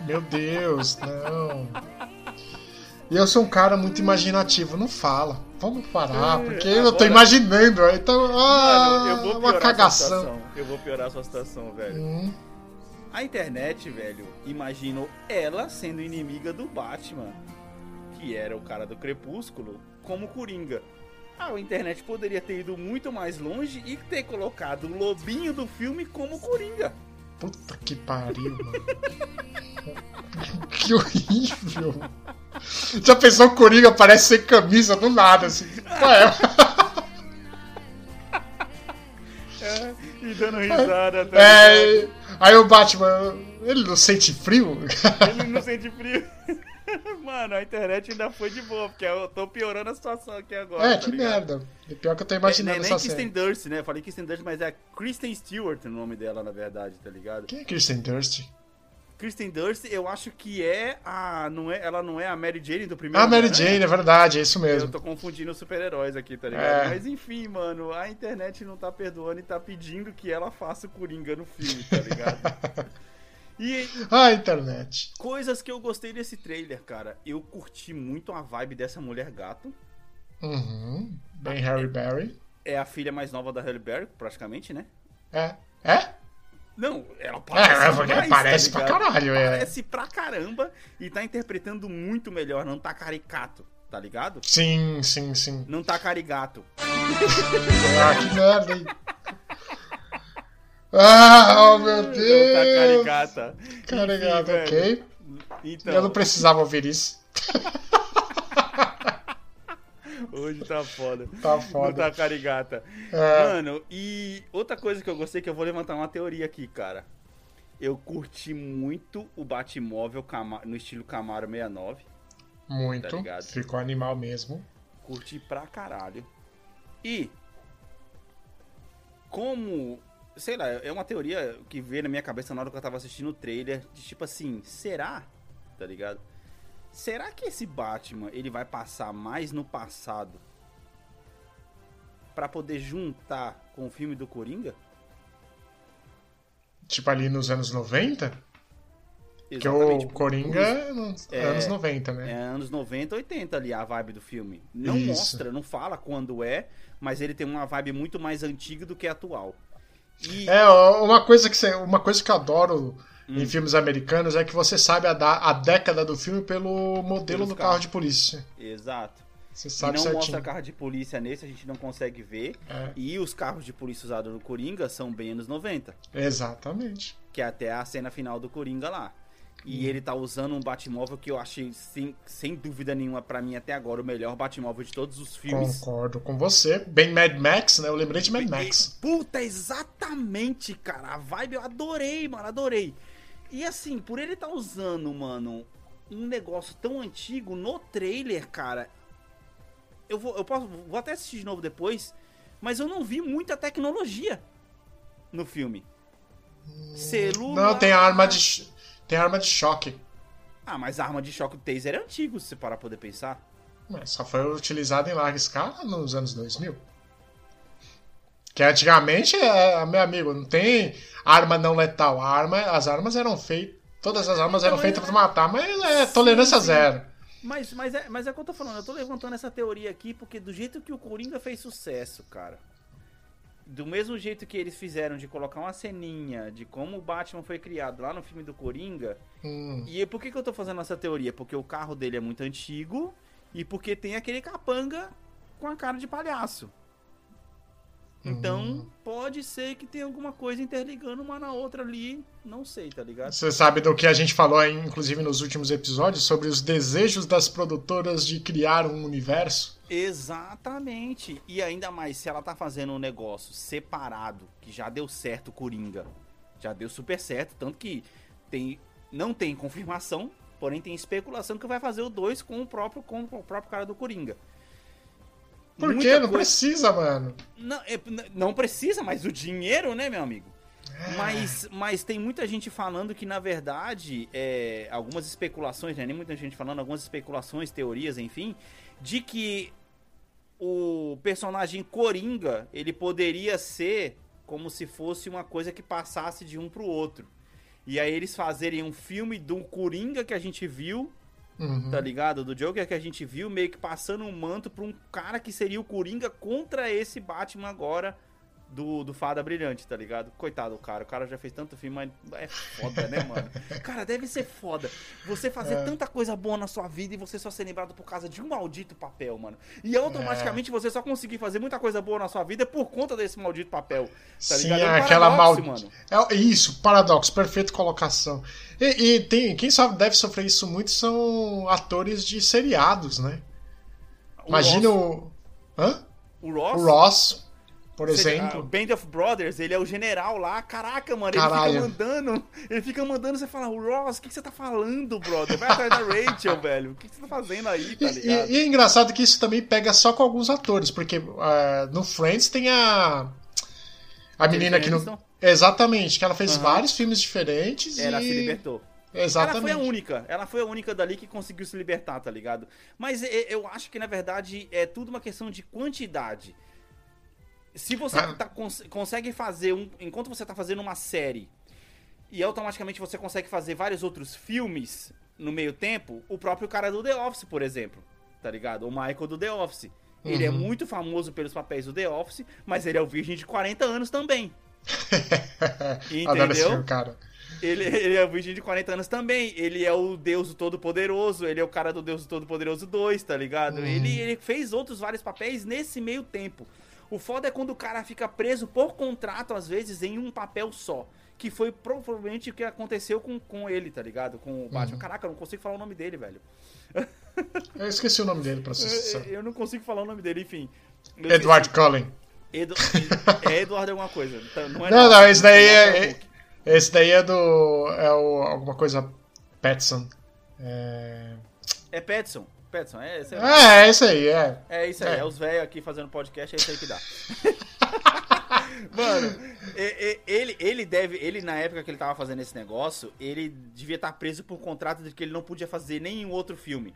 Meu Deus, não. E eu sou um cara muito imaginativo, não fala. Vamos parar, porque Agora... eu tô imaginando. Então, ah, mano, eu vou piorar uma cagação. Eu vou piorar a sua situação, velho. Hum. A internet, velho, imaginou ela sendo inimiga do Batman, que era o cara do Crepúsculo, como Coringa. Ah, a internet poderia ter ido muito mais longe e ter colocado o lobinho do filme como Coringa. Puta que pariu, mano. Que horrível. Já pensou o Coringa parece sem camisa do nada, assim. É, e dando risada. Tá é, é, aí o Batman, ele não sente frio? Ele não sente frio. Mano, a internet ainda foi de boa, porque eu tô piorando a situação aqui agora. É, tá que ligado? merda. É pior que eu tô imaginando é, nem, nem essa cena. Nem Kirsten Dunst, né? Eu falei Kirsten Dunst, mas é a Kristen Stewart o nome dela, na verdade, tá ligado? Quem é Kirsten Dunst? Kirsten Dunst, eu acho que é a... Não é, ela não é a Mary Jane do primeiro... Ah, Mary né? Jane, é verdade, é isso mesmo. Eu tô confundindo os super-heróis aqui, tá ligado? É. Mas enfim, mano, a internet não tá perdoando e tá pedindo que ela faça o Coringa no filme, tá ligado? E a internet. Coisas que eu gostei desse trailer, cara. Eu curti muito a vibe dessa mulher gato. Uhum. Bem é, Harry Berry. É a filha mais nova da Harry Berry, praticamente, né? É. É? Não, ela parece, é, demais, parece tá pra caralho, é. Parece pra caramba e tá interpretando muito melhor. Não tá caricato, tá ligado? Sim, sim, sim. Não tá carigato. Ah, que merda, hein? Ah, oh meu Deus! Tá caricata. Caricata, enfim, ok. Então... Eu não precisava ouvir isso. Hoje tá foda. Tá foda. Não tá caricata. É. Mano, e outra coisa que eu gostei, que eu vou levantar uma teoria aqui, cara. Eu curti muito o Batmóvel no estilo Camaro sessenta e nove. Muito. Tá Ficou animal mesmo. Curti pra caralho. E... Como... Sei lá, é uma teoria que veio na minha cabeça na hora que eu tava assistindo o trailer, de tipo assim, será? Tá ligado? Será que esse Batman, ele vai passar mais no passado pra poder juntar com o filme do Coringa? tipo ali nos anos noventa. Porque o Coringa é anos, é anos noventa, né? É anos noventa, oitenta ali a vibe do filme. Não Isso. mostra, não fala quando é, mas ele tem uma vibe muito mais antiga do que atual. E... É, uma coisa que, você, uma coisa que eu adoro hum. em filmes americanos é que você sabe a, da, a década do filme pelo modelo Pelos do carro. carro de polícia. Exato. Você sabe não certinho. Mostra carro de polícia nesse, a gente não consegue ver. É. E os carros de polícia usados no Coringa são bem anos noventa. Exatamente. Que é até a cena final do Coringa lá. E ele tá usando um Batmóvel que eu achei, sem, sem dúvida nenhuma, pra mim até agora, o melhor Batmóvel de todos os filmes. Concordo com você. Bem Mad Max, né? Eu lembrei de Mad Max. Puta, exatamente, cara. A vibe eu adorei, mano. Adorei. E assim, por ele tá usando, mano, um negócio tão antigo no trailer, cara. Eu vou, eu posso, vou até assistir de novo depois, mas eu não vi muita tecnologia no filme. Celular... Não, tem arma de... Tem arma de choque. Ah, mas a arma de choque do taser é antigo, se você parar pra poder pensar. Mas só foi utilizada em larga escala nos anos dois mil. Que antigamente, é, meu amigo, não tem arma não letal. A arma, as armas eram feitas... Todas as armas então, eram feitas é... pra matar, mas é sim, tolerância sim. zero. Mas, mas, é, mas é o que eu tô falando. Eu tô levantando essa teoria aqui porque do jeito que o Coringa fez sucesso, cara... Do mesmo jeito que eles fizeram de colocar uma ceninha de como o Batman foi criado lá no filme do Coringa. Hum. E por que, que eu tô fazendo essa teoria? Porque o carro dele é muito antigo e porque tem aquele capanga com a cara de palhaço. Hum. Então, pode ser que tenha alguma coisa interligando uma na outra ali. Não sei, tá ligado? Você sabe do que a gente falou, inclusive, nos últimos episódios, sobre os desejos das produtoras de criar um universo? Exatamente, e ainda mais se ela tá fazendo um negócio separado, que já deu certo Coringa, já deu super certo, tanto que tem, não tem confirmação, porém tem especulação que vai fazer o dois com o próprio, com o próprio cara do Coringa. Por Muita quê? Não coisa... precisa, mano. Não, é, não precisa, mas o dinheiro, né, meu amigo? Mas, mas tem muita gente falando que, na verdade, é, algumas especulações, né? Nem muita gente falando, algumas especulações, teorias, enfim, de que o personagem Coringa, ele poderia ser como se fosse uma coisa que passasse de um pro outro. E aí eles fazerem um filme do Coringa que a gente viu, uhum. tá ligado? Do Joker que a gente viu, meio que passando um manto pra um cara que seria o Coringa contra esse Batman agora, Do, do Fada Brilhante, tá ligado? Coitado do cara, o cara já fez tanto filme, mas é foda, né, mano? Cara, deve ser foda você fazer é. tanta coisa boa na sua vida e você só ser lembrado por causa de um maldito papel, mano. E automaticamente é. você só conseguir fazer muita coisa boa na sua vida por conta desse maldito papel, tá Sim, ligado? É um aquela paradoxo, mal... mano. É isso, paradoxo, perfeita colocação. E, e tem, quem só deve sofrer isso muito são atores de seriados, né? O Imagina Ross. o... Hã? O Ross? O Ross... Por exemplo. O Band of Brothers, ele é o general lá. Caraca, mano, Caralho. ele fica mandando. Ele fica mandando, você fala, Ross, o que, que você tá falando, brother? Vai atrás da Rachel, velho. O que, que você tá fazendo aí, tá ligado? E, e, e é engraçado que isso também pega só com alguns atores, porque uh, no Friends tem a. A menina aqui no. Exatamente, que ela fez uhum. vários filmes diferentes. Ela e... se libertou. Exatamente. Ela foi a única, ela foi a única dali que conseguiu se libertar, tá ligado? Mas eu acho que, na verdade, é tudo uma questão de quantidade. Se você tá, cons- consegue fazer, um, enquanto você tá fazendo uma série e automaticamente você consegue fazer vários outros filmes no meio tempo, o próprio cara do The Office, por exemplo, tá ligado? O Michael do The Office. Ele uhum. é muito famoso pelos papéis do The Office, mas ele é o virgem de quarenta anos também. Entendeu? Adoro esse filme, cara. Ele, ele é o virgem de quarenta anos também, ele é o Deus Todo-Poderoso, ele é o cara do Deus Todo-Poderoso dois, tá ligado? Uhum. Ele, ele fez outros vários papéis nesse meio tempo. O foda é quando o cara fica preso por contrato, às vezes, em um papel só. Que foi provavelmente o que aconteceu com, com ele, tá ligado? Com o Batman. Uhum. Caraca, eu não consigo falar o nome dele, velho. Eu esqueci o nome dele, pra vocês. Eu, eu não consigo falar o nome dele, enfim. Edward Cullen. Edu... É Edward alguma coisa. Não, é não, não, esse daí é... é... Esse daí é do... É o... alguma coisa... Pattinson. É... É Pattinson. Petson, é esse aí. É, é isso aí, é. É isso aí, é, é os velhos aqui fazendo podcast, é isso aí que dá. Mano, ele, ele deve, ele na época que ele tava fazendo esse negócio, ele devia estar preso por contrato de que ele não podia fazer nenhum outro filme.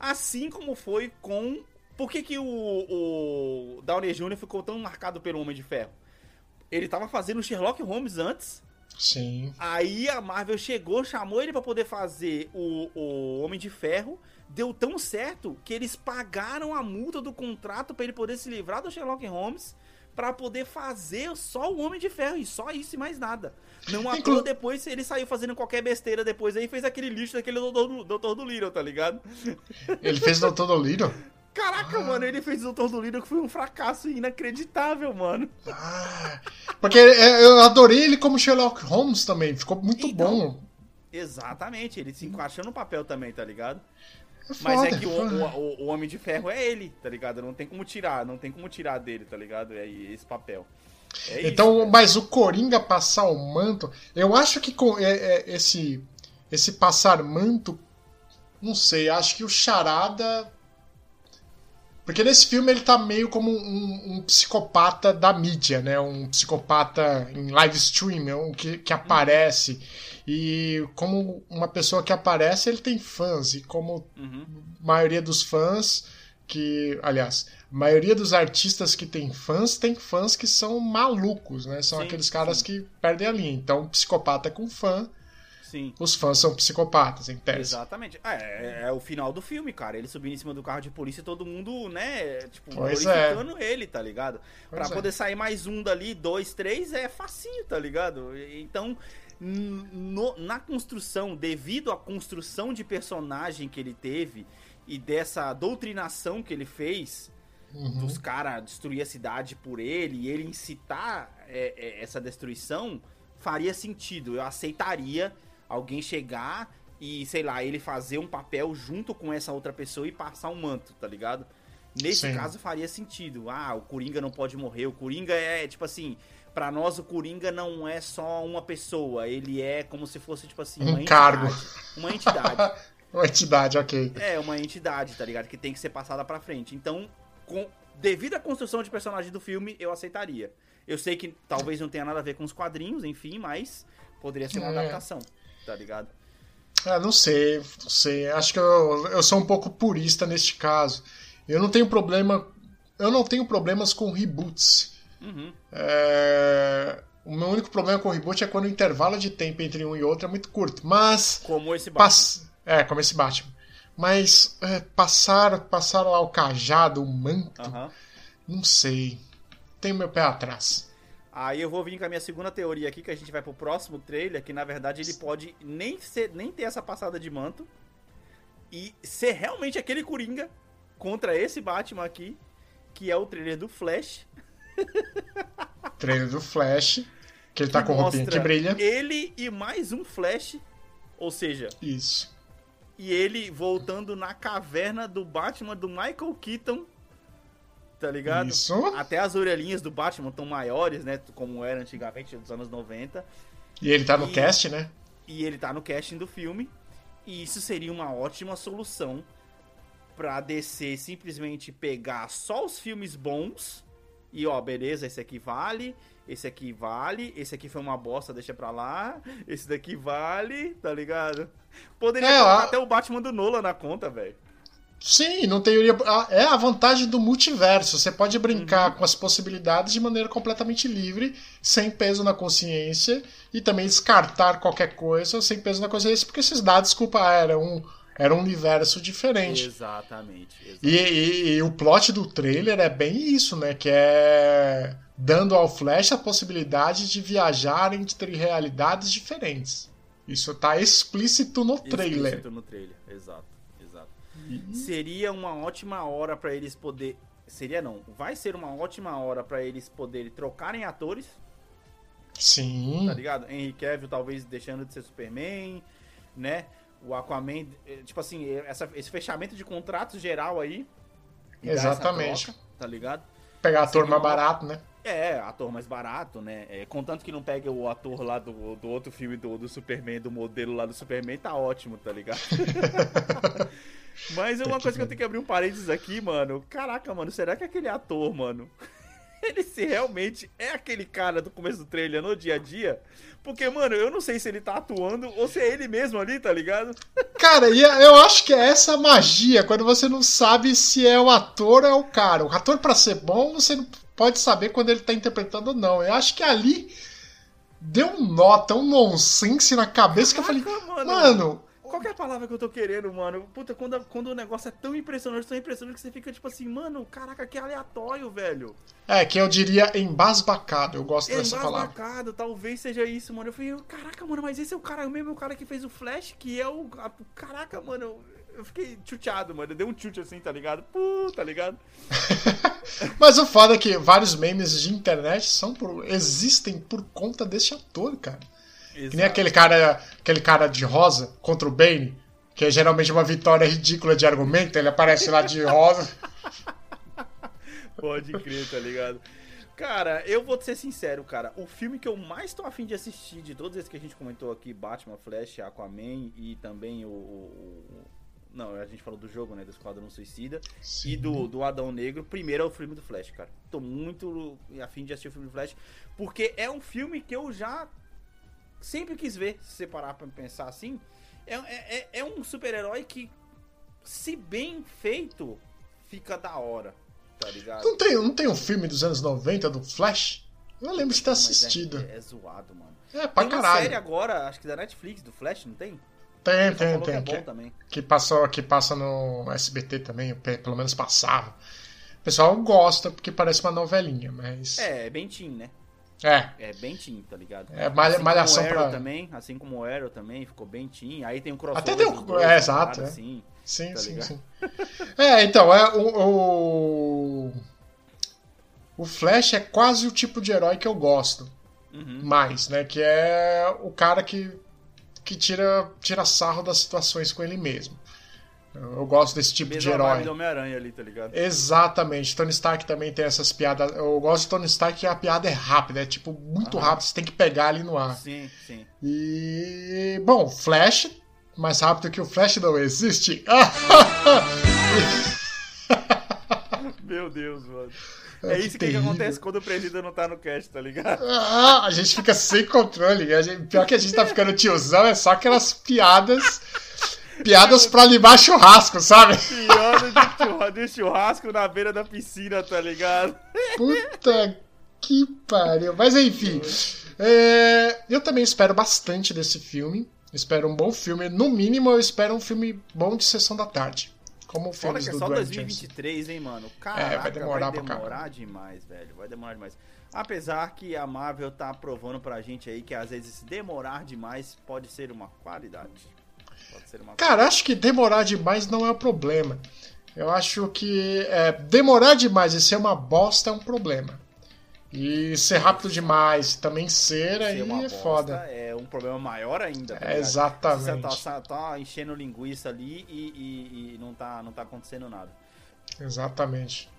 Assim como foi com... Por que que o, o Downey Júnior ficou tão marcado pelo Homem de Ferro? Ele tava fazendo Sherlock Holmes antes, Sim. Aí a Marvel chegou, chamou ele pra poder fazer o, o Homem de Ferro. Deu tão certo que eles pagaram a multa do contrato pra ele poder se livrar do Sherlock Holmes, pra poder fazer só o Homem de Ferro, e só isso e mais nada. Não à toa depois ele saiu fazendo qualquer besteira depois aí, fez aquele lixo daquele Doutor, doutor do Little, tá ligado? Ele fez o Doutor do Little? Caraca, ah. mano, ele fez o Doutor do Little, que foi um fracasso inacreditável, mano. Ah, porque eu adorei ele como Sherlock Holmes também, ficou muito então, bom. Exatamente, ele se encaixou no papel também, tá ligado? É foda, mas é que o, o, o Homem de Ferro é ele, tá ligado? Não tem como tirar, não tem como tirar dele, tá ligado? É esse papel. É então, isso, mas o Coringa passar o manto, eu acho que com, é, é, esse, esse passar manto, não sei, acho que o Charada... Porque nesse filme ele tá meio como um, um psicopata da mídia, né? Um psicopata em live stream, um que, que aparece. E como uma pessoa que aparece, ele tem fãs. E como uhum. a maioria dos fãs que... Aliás, a maioria dos artistas que tem fãs, tem fãs que são malucos, né? São sim, aqueles caras sim. que perdem a linha. Então, psicopata com fã... Sim. Os fãs são psicopatas, em tese. Exatamente. É, é, é o final do filme, cara. Ele subindo em cima do carro de polícia e todo mundo, né, tipo, glorificando é. ele, tá ligado? Pois pra é. poder sair mais um dali, dois, três, é facinho, tá ligado? Então, no, na construção, devido à construção de personagem que ele teve e dessa doutrinação que ele fez, uhum. dos caras destruir a cidade por ele e ele incitar é, é, essa destruição, faria sentido. Eu aceitaria alguém chegar e, sei lá, ele fazer um papel junto com essa outra pessoa e passar um manto, tá ligado? Nesse Sim. caso faria sentido. Ah, o Coringa não pode morrer. O Coringa é, tipo assim, pra nós o Coringa não é só uma pessoa. Ele é como se fosse, tipo assim, um uma cargo. Entidade. Uma entidade. Uma entidade, ok. É, uma entidade, tá ligado? Que tem que ser passada pra frente. Então, com... devido à construção de personagem do filme, eu aceitaria. Eu sei que talvez não tenha nada a ver com os quadrinhos, enfim, mas poderia ser uma é. adaptação. Tá ligado? Ah, não sei, não sei. Acho que eu, eu sou um pouco purista neste caso. Eu não tenho problema. Eu não tenho problemas com reboots. Uhum. É, o meu único problema com reboot é quando o intervalo de tempo entre um e outro é muito curto. Mas. Como esse Batman. Pass, é, como esse Batman. Mas é, passar, passar lá o cajado, o manto. Uhum. Não sei. Tenho meu pé atrás. Aí eu vou vir com a minha segunda teoria aqui, que a gente vai pro próximo trailer, que na verdade ele pode nem, ser, nem ter essa passada de manto e ser realmente aquele Coringa contra esse Batman aqui, que é o trailer do Flash. Trailer do Flash, que ele tá que com roupinha que brilha. Ele e mais um Flash, ou seja... Isso. E ele voltando na caverna do Batman do Michael Keaton. Tá ligado? Isso. Até as orelhinhas do Batman estão maiores, né? Como era antigamente, dos anos noventa. E ele tá no e, casting, né? E ele tá no casting do filme. E isso seria uma ótima solução pra D C simplesmente pegar só os filmes bons. E ó, beleza, esse aqui vale, esse aqui vale, esse aqui foi uma bosta, deixa pra lá. Esse daqui vale, tá ligado? Poderia é, colocar a... até o Batman do Nolan na conta, velho. Sim, não teoria. É a vantagem do multiverso. Você pode brincar uhum. com as possibilidades de maneira completamente livre, sem peso na consciência, e também descartar qualquer coisa sem peso na consciência, porque esses dados, desculpa, era um, era um universo diferente. Exatamente. exatamente. E, e, e o plot do trailer é bem isso, né? Que é dando ao Flash a possibilidade de viajar entre realidades diferentes. Isso tá explícito no trailer. Explícito no trailer, exato. Uhum. Seria uma ótima hora pra eles poder... Seria não. Vai ser uma ótima hora pra eles poderem trocarem atores. Sim. Tá ligado? Henry Cavill talvez deixando de ser Superman, né? O Aquaman... Tipo assim, essa, esse fechamento de contrato geral aí. Exatamente. Troca, tá ligado? Pegar ator Seria mais uma... barato, né? É, ator mais barato, né? É, contanto que não pegue o ator lá do, do outro filme do, do Superman, do modelo lá do Superman, tá ótimo, tá ligado? Mas é uma coisa que eu tenho que abrir um parênteses aqui, mano. Caraca, mano, será que aquele ator, mano, ele se realmente é aquele cara do começo do trailer no dia a dia? Porque, mano, eu não sei se ele tá atuando ou se é ele mesmo ali, tá ligado? Cara, e eu acho que é essa magia, quando você não sabe se é o ator ou é o cara. O ator, pra ser bom, você não pode saber quando ele tá interpretando ou não. Eu acho que ali... deu um nó tão nonsense na cabeça que eu falei, mano... mano qual que é a palavra que eu tô querendo, mano? Puta, quando, quando o negócio é tão impressionante, tão impressionante que você fica tipo assim, mano, caraca, que aleatório, velho. É, que eu diria embasbacado, eu gosto dessa palavra. Embasbacado, talvez seja isso, mano. Eu falei, caraca, mano, mas esse é o cara, o mesmo cara que fez o Flash, que é o... Caraca, mano, eu fiquei chuteado, mano. Eu dei um chute assim, tá ligado? Pô, tá ligado? Mas o foda é que vários memes de internet são por... existem por conta desse ator, cara. Exato. Que nem aquele cara, aquele cara de rosa contra o Bane, que é geralmente uma vitória ridícula de argumento, ele aparece lá de rosa. Pode crer, tá ligado? Cara, eu vou ser sincero, cara, o filme que eu mais tô afim de assistir, de todos esses que a gente comentou aqui, Batman, Flash, Aquaman e também o... o, o... Não, a gente falou do jogo, né, do Esquadrão Suicida. Sim. E do, do Adão Negro. Primeiro é o filme do Flash, cara. Tô muito afim de assistir o filme do Flash, porque é um filme que eu já... sempre quis ver, se você parar pra pensar assim. É, é, é um super-herói que, se bem feito, fica da hora, tá ligado? Não tem, não tem um filme dos anos noventa do Flash? Eu não lembro de ter assistido. É, é, é zoado, mano. É, pra tem caralho. Tem uma série agora, acho que da Netflix, do Flash, não tem? Tem, tem, tem. Que, é que, que, passou, que passa no S B T também, pelo menos passava. O pessoal gosta porque parece uma novelinha, mas... É, é bem teen, né? É. É bem teen, tá ligado? É malha, assim malhação pra... também, assim como o Arrow também, ficou bem teen. Aí tem um crossover. Até tem um... dois, é, exato. Cara, é. Assim, sim, tá sim, sim. É, então, é, o, o... o Flash é quase o tipo de herói que eu gosto. Uhum. Mais, né? Que é o cara que, que tira, tira sarro das situações com ele mesmo. Eu gosto desse tipo Mesmo de herói. Do Homem-Aranha ali, tá ligado? Exatamente. Tony Stark também tem essas piadas. Eu gosto de Tony Stark que a piada é rápida, é tipo muito ah. rápido, você tem que pegar ali no ar. Sim, sim. E bom, Flash, mais rápido que o Flash não existe. Meu Deus, mano. É, é isso que, que acontece quando o presídio não tá no cast, tá ligado? Ah, a gente fica sem controle. A gente... Pior que a gente tá ficando tiozão, é só aquelas piadas. Piadas pra limar churrasco, sabe? Piada de churrasco na beira da piscina, tá ligado? Puta que pariu. Mas enfim, é, eu também espero bastante desse filme. Espero um bom filme. No mínimo, eu espero um filme bom de sessão da tarde. Como o filme do Dwayne Johnson. Olha que é só dois mil e vinte e três, hein, mano? Caraca, é, vai demorar, vai demorar demais, velho. Vai demorar demais. Apesar que a Marvel tá provando pra gente aí que às vezes demorar demais pode ser uma qualidade. Cara, acho que demorar demais não é o problema. Eu acho que é, demorar demais e ser uma bosta é um problema. E ser rápido demais também ser, ser aí é foda. É um problema maior ainda. É, exatamente. Você tá, tá enchendo linguiça ali e, e, e não, tá, não tá acontecendo nada. Exatamente.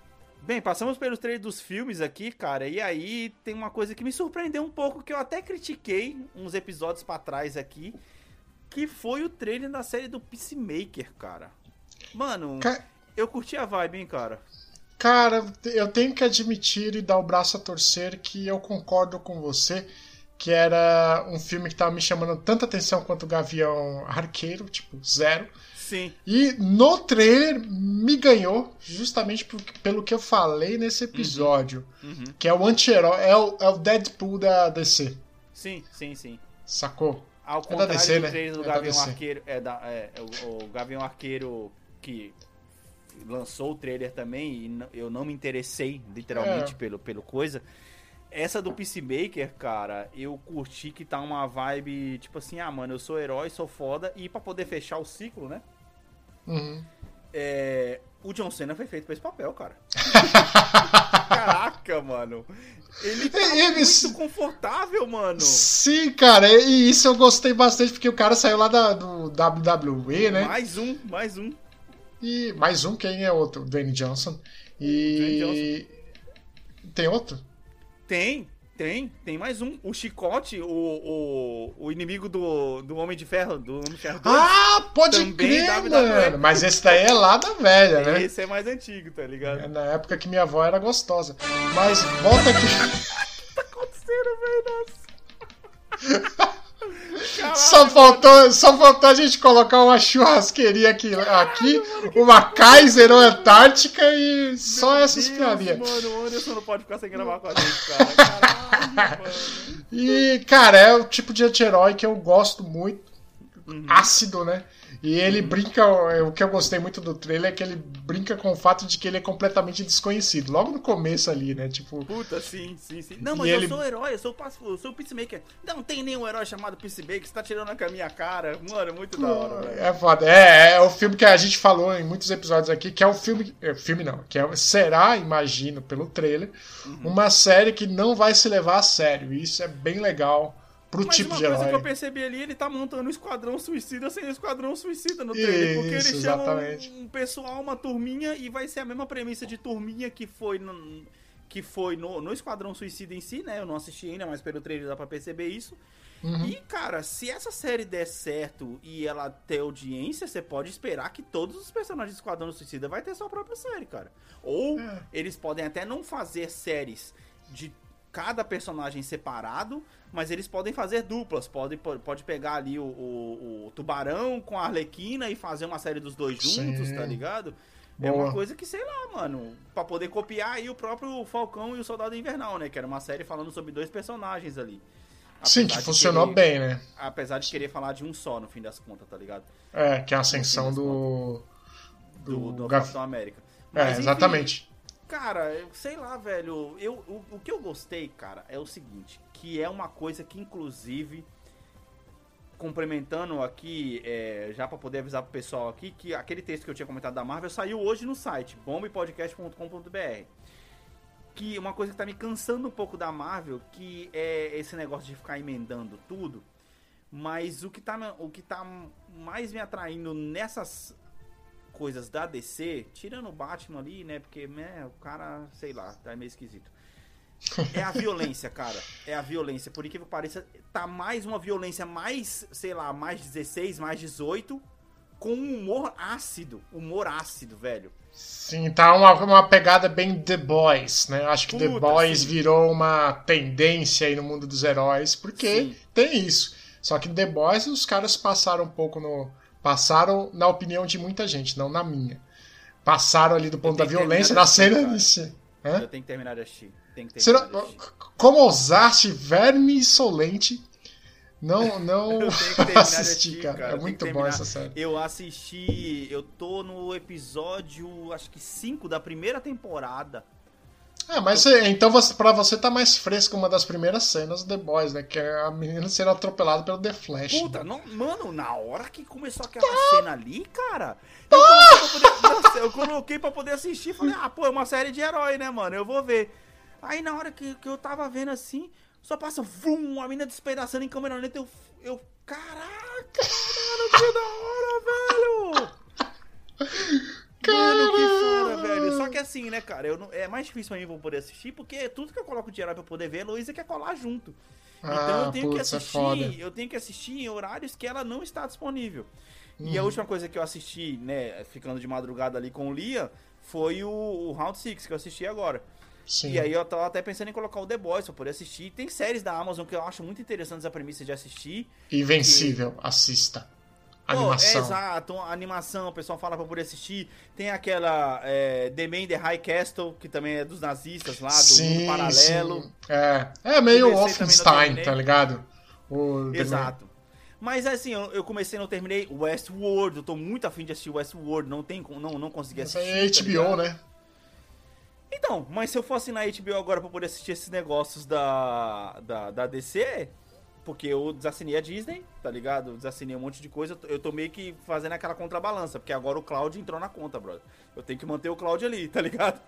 Bem, passamos pelos trailers dos filmes aqui, cara, e aí tem uma coisa que me surpreendeu um pouco, que eu até critiquei uns episódios pra trás aqui, que foi o trailer da série do Peacemaker, cara. Mano, Ca... eu curti a vibe, hein, cara? Cara, eu tenho que admitir e dar o braço a torcer que eu concordo com você, que era um filme que tava me chamando tanta atenção quanto o Gavião Arqueiro, tipo, zero. Sim. E no trailer me ganhou justamente por, pelo que eu falei nesse episódio, uhum. Uhum. Que é o anti-herói, é o, é o Deadpool da D C. Sim, sim, sim. Sacou? Ao contrário é da D C, do trailer do né? Gavião é da Arqueiro, é, da, é o, o Gavião Arqueiro que lançou o trailer também, e eu não me interessei, literalmente, é. pelo, pelo coisa. Essa do Peacemaker, cara, eu curti que tá uma vibe, tipo assim, ah, mano, eu sou herói, sou foda, e pra poder fechar o ciclo, né? Uhum. É, o John Cena foi feito pra esse papel, cara. Caraca, mano. Ele tá ele, muito ele... confortável, mano. Sim, cara. E isso eu gostei bastante, porque o cara saiu lá da, do W W E, né? Mais um, mais um. E mais um, quem é outro? Dwayne Johnson. E... Johnson. Tem outro? Tem, tem. Tem mais um. O Chicote, o, o, o inimigo do, do Homem de Ferro, do Homem de Ferro dois. Ah, pode crer, mano. Mas esse daí é lá da velha, né? Esse é mais antigo, tá ligado? É na época que minha avó era gostosa. Mas volta aqui. Caralho, só, faltou, só faltou a gente colocar uma churrasqueria aqui, caralho, aqui mano, uma Kaiser ou Antártica e só essas piadinhas. Mano, o Anderson não pode ficar sem gravar com a gente, cara. Caralho, mano. E, cara, é o tipo de anti-herói que eu gosto muito. Uhum. Ácido, né? E ele uhum. brinca... O que eu gostei muito do trailer é que ele brinca com o fato de que ele é completamente desconhecido. Logo no começo ali, né? Tipo... Puta, sim, sim, sim. Não, mas eu ele... sou o herói, eu sou o, eu sou o Peacemaker. Não tem nenhum herói chamado Peacemaker, você tá tirando com a minha cara. Mano, muito da hora. Mano. É foda. É, é o filme que a gente falou em muitos episódios aqui, que é um filme... Filme não. Que é, será, imagino, pelo trailer, uhum. uma série que não vai se levar a sério. E isso é bem legal. Pro Mas tipo uma de coisa herói. Que eu percebi ali, ele tá montando um Esquadrão Suicida sem um Esquadrão Suicida no trailer, porque ele exatamente. Chama um pessoal, uma turminha, e vai ser a mesma premissa de turminha que foi no, que foi no, no Esquadrão Suicida em si, né? Eu não assisti ainda, mas pelo trailer dá pra perceber isso. Uhum. E, cara, se essa série der certo e ela ter audiência, você pode esperar que todos os personagens do Esquadrão Suicida vai ter sua própria série, cara. Ou é. Eles podem até não fazer séries de cada personagem separado, mas eles podem fazer duplas, pode, pode pegar ali o, o, o Tubarão com a Arlequina e fazer uma série dos dois juntos, sim. Tá ligado? Boa. É uma coisa que, sei lá, mano, pra poder copiar aí o próprio Falcão e o Soldado Invernal, né? Que era uma série falando sobre dois personagens ali. Apesar Sim, que funcionou querer, bem, né? Apesar de querer falar de um só, no fim das contas, tá ligado? É, que é a ascensão do... Do, do, do Capitão América. Mas, é, exatamente. Enfim, cara, eu, sei lá, velho, eu, o, o que eu gostei, cara, é o seguinte, que é uma coisa que, inclusive, complementando aqui, é, já pra poder avisar pro pessoal aqui, que aquele texto que eu tinha comentado da Marvel saiu hoje no site, bomba e podcast ponto com ponto b r, que uma coisa que tá me cansando um pouco da Marvel, que é esse negócio de ficar emendando tudo, mas o que tá, o que tá mais me atraindo nessas... coisas da D C, tirando o Batman ali, né, porque, né, o cara, sei lá, tá meio esquisito. É a violência, cara, é a violência, por incrível que pareça, tá mais uma violência mais, sei lá, mais dezesseis, mais dezoito, com humor ácido, humor ácido, velho. Sim, tá uma, uma pegada bem The Boys, né, acho que Puta, The Boys sim. virou uma tendência aí no mundo dos heróis, porque sim. tem isso, só que The Boys os caras passaram um pouco no... Passaram, na opinião de muita gente, não na minha. Passaram ali do ponto da violência, da cena em si. Eu tenho que terminar de assistir. Como ousaste, verme insolente, não, não assisti, cara. É muito bom essa série. Eu assisti, eu tô no episódio, acho que cinco da primeira temporada. É, mas então você, pra você tá mais fresco uma das primeiras cenas do The Boys, né? Que é a menina sendo atropelada pelo The Flash. Puta, não, mano, na hora que começou aquela ah! cena ali, cara, eu coloquei, pra poder, eu coloquei pra poder assistir e falei, ah, pô, é uma série de herói, né, mano? Eu vou ver. Aí na hora que, que eu tava vendo assim, só passa, vum, a menina despedaçando em câmera lenta, eu, eu, caraca, mano, que da hora, velho! Mano, que fora, velho. Só que assim, né, cara, eu não, é mais difícil pra mim eu poder assistir, porque tudo que eu coloco de herói pra eu poder ver, a Luísa quer colar junto. Então ah, eu tenho putz, que assistir, é eu tenho que assistir em horários que ela não está disponível. Uhum. E a última coisa que eu assisti, né, ficando de madrugada ali com o Lia, foi o, o Round seis, que eu assisti agora. Sim. E aí eu tava até pensando em colocar o The Boys pra poder assistir. Tem séries da Amazon que eu acho muito interessantes a premissa de assistir. Invencível, que... assista. Animação. Oh, é, exato, a animação, o pessoal fala pra poder assistir. Tem aquela é, The Man in the High Castle, que também é dos nazistas lá, do sim, mundo paralelo. Sim. É. é meio Wolfenstein, tá ligado? O... Exato. Mas assim, eu, eu comecei, não terminei Westworld, eu tô muito afim de assistir Westworld, não, tem, não, não consegui assistir. Mas é H B O, tá, né? Então, mas se eu fosse na H B O agora pra poder assistir esses negócios da, da, da D C... Porque eu desassinei a Disney, tá ligado? Desassinei um monte de coisa. Eu tô meio que fazendo aquela contrabalança, porque agora o Cloud entrou na conta, brother. Eu tenho que manter o Cloud ali, tá ligado?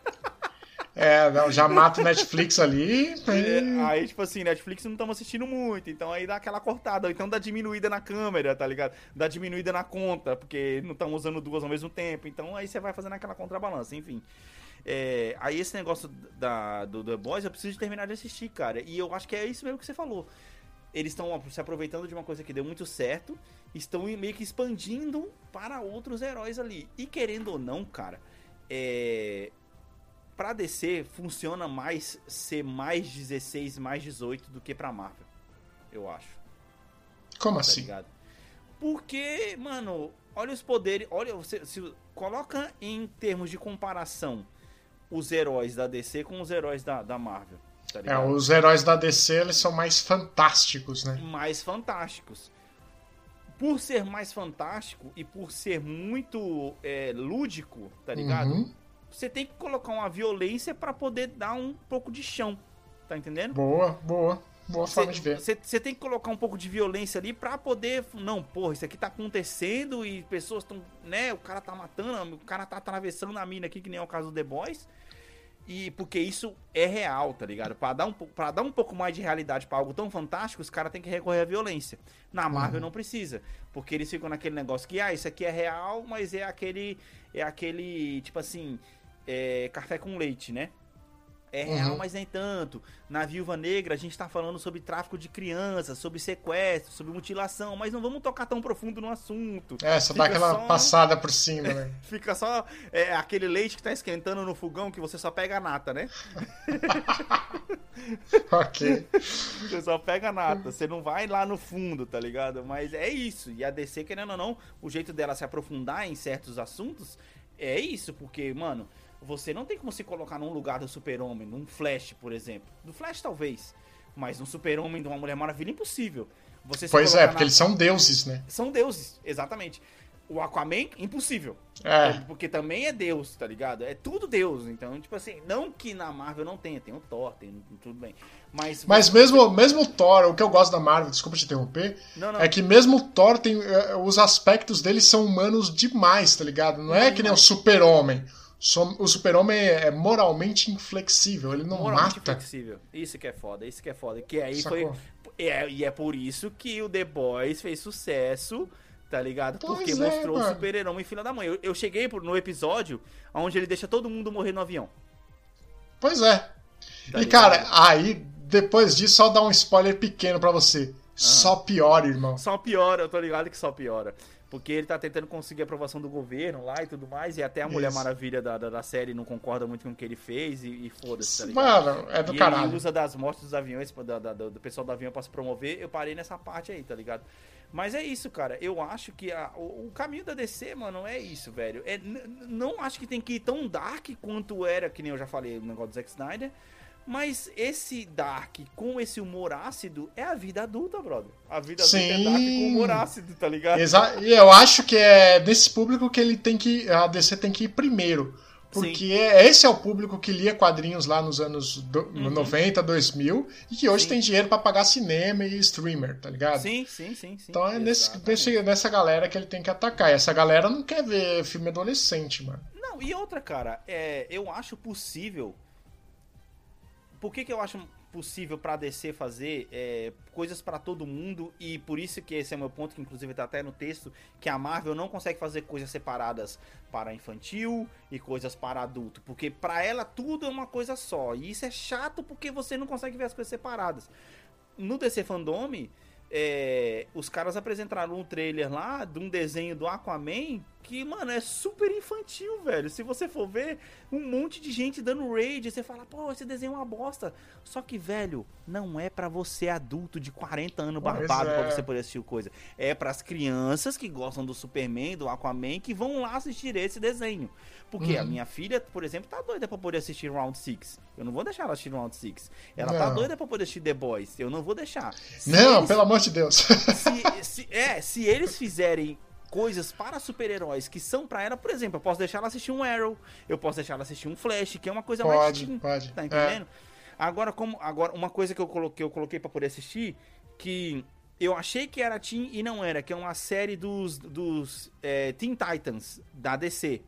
É, não, já mato o Netflix ali. É, aí, tipo assim, Netflix não estamos assistindo muito, então aí dá aquela cortada. Então dá diminuída na câmera, tá ligado? Dá diminuída na conta, porque não estamos usando duas ao mesmo tempo. Então aí você vai fazendo aquela contrabalança, enfim. É, aí esse negócio da, do The Boys, eu preciso terminar de assistir, cara. E eu acho que é isso mesmo que você falou. Eles estão se aproveitando de uma coisa que deu muito certo, estão meio que expandindo para outros heróis ali. E querendo ou não, cara, é... pra D C funciona mais ser mais dezesseis, mais dezoito do que pra Marvel, eu acho. Como tá assim? Ligado? Porque, mano, olha os poderes, olha, você se coloca em termos de comparação os heróis da D C com os heróis da, da Marvel. Tá ligado? É, os heróis da D C, eles são mais fantásticos, né? Mais fantásticos. Por ser mais fantástico e por ser muito é, lúdico, tá ligado? Uhum. Você tem que colocar uma violência pra poder dar um pouco de chão, tá entendendo? Boa, boa. Boa cê, forma de ver. Você tem que colocar um pouco de violência ali pra poder... Não, porra, isso aqui tá acontecendo e pessoas estão... né? O cara tá matando, o cara tá atravessando a mina aqui, que nem é o caso do The Boys. E porque isso é real, tá ligado? Pra dar um, pra dar um pouco mais de realidade pra algo tão fantástico, os caras têm que recorrer à violência. Na Marvel uhum. não precisa. Porque eles ficam naquele negócio que, ah, isso aqui é real, mas é aquele... É aquele, tipo assim... É, café com leite, né? É real, uhum. mas nem tanto. Na Viúva Negra, a gente tá falando sobre tráfico de crianças, sobre sequestro, sobre mutilação, mas não vamos tocar tão profundo no assunto. É, só dá aquela só... passada por cima, né? Fica só é, aquele leite que tá esquentando no fogão que você só pega a nata, né? Ok. Você só pega a nata, você não vai lá no fundo, tá ligado? Mas é isso. E a D C, querendo ou não, o jeito dela se aprofundar em certos assuntos é isso, porque, mano... Você não tem como se colocar num lugar do Super-Homem, num Flash, por exemplo. Do Flash, talvez. Mas num Super-Homem, de uma Mulher Maravilha, impossível. Você se pois é, porque na... eles são deuses, né? São deuses, exatamente. O Aquaman, impossível. É. Porque também é deus, tá ligado? É tudo deus. Então, tipo assim, não que na Marvel não tenha. Tem o Thor, tem tudo bem. Mas, Mas mesmo, mesmo o Thor, o que eu gosto da Marvel, desculpa te interromper, não, não. é que mesmo o Thor, tem, os aspectos dele são humanos demais, tá ligado? Não é, é que nem o Super-Homem. O Super-Homem é moralmente inflexível, ele não moralmente mata. Inflexível. Isso que é foda, isso que é foda. Que aí foi, é, e é por isso que o The Boys fez sucesso, tá ligado? Pois Porque é, mostrou mano. o super-herói filha da mãe. Eu, eu cheguei no episódio onde ele deixa todo mundo morrer no avião. Pois é. Tá e ligado? Cara, aí depois disso, só dar um spoiler pequeno pra você. Ah. Só piora, irmão. Só piora, eu tô ligado que só piora. Porque ele tá tentando conseguir a aprovação do governo lá e tudo mais, e até a Mulher Isso. Maravilha da, da, da série não concorda muito com o que ele fez, e, e foda-se, tá ligado? Mano, é do e caralho. Ele usa das mortes dos aviões, da, da, do pessoal do avião pra se promover, eu parei nessa parte aí, tá ligado? Mas é isso, cara, eu acho que a, o, o caminho da D C, mano, é isso, velho. É, não acho que tem que ir tão dark quanto era, que nem eu já falei, o negócio do Zack Snyder, mas esse dark com esse humor ácido é a vida adulta, brother. A vida adulta Sim. é dark com humor ácido, tá ligado? Exato. E eu acho que é desse público que ele tem que, a D C tem que ir primeiro. Porque é, esse é o público que lia quadrinhos lá nos anos do, uhum. noventa, dois mil, e que hoje sim. tem dinheiro pra pagar cinema e streamer, tá ligado? Sim, sim, sim. sim. Então é nesse, nesse, nessa galera que ele tem que atacar. E essa galera não quer ver filme adolescente, mano. Não, e outra, cara, é, eu acho possível... Por que que eu acho possível pra D C fazer é, coisas pra todo mundo, e por isso que esse é meu ponto, que inclusive tá até no texto, que a Marvel não consegue fazer coisas separadas para infantil e coisas para adulto, porque pra ela tudo é uma coisa só, e isso é chato porque você não consegue ver as coisas separadas. No D C Fandom, é, os caras apresentaram um trailer lá de um desenho do Aquaman que, mano, é super infantil, velho. Se você for ver, um monte de gente dando raid, você fala, pô, esse desenho é uma bosta. Só que, velho, não é pra você adulto de quarenta anos barbado é. pra você poder assistir coisa. É pras crianças que gostam do Superman, do Aquaman, que vão lá assistir esse desenho. Porque uhum. a minha filha, por exemplo, tá doida pra poder assistir Round seis. Eu não vou deixar ela assistir Round seis. Ela não. tá doida pra poder assistir The Boys. Eu não vou deixar. Se não, eles... pelo amor de Deus. Se, se, é, se eles fizerem coisas para super-heróis que são pra ela, por exemplo, eu posso deixar ela assistir um Arrow, eu posso deixar ela assistir um Flash, que é uma coisa pode, mais... Pode, pode. Tá entendendo? É. Agora, como, agora, uma coisa que eu coloquei, eu coloquei pra poder assistir, que eu achei que era Teen e não era, que é uma série dos, dos é, Teen Titans, da D C.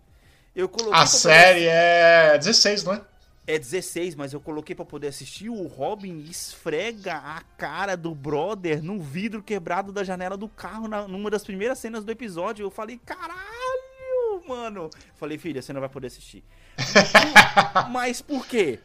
Eu coloquei a série poder... é dezesseis, não é? É dezesseis, mas eu coloquei pra poder assistir. O Robin esfrega a cara do brother num vidro quebrado da janela do carro na, numa das primeiras cenas do episódio. Eu falei, caralho, mano. Falei, filha, você não vai poder assistir. Mas por quê?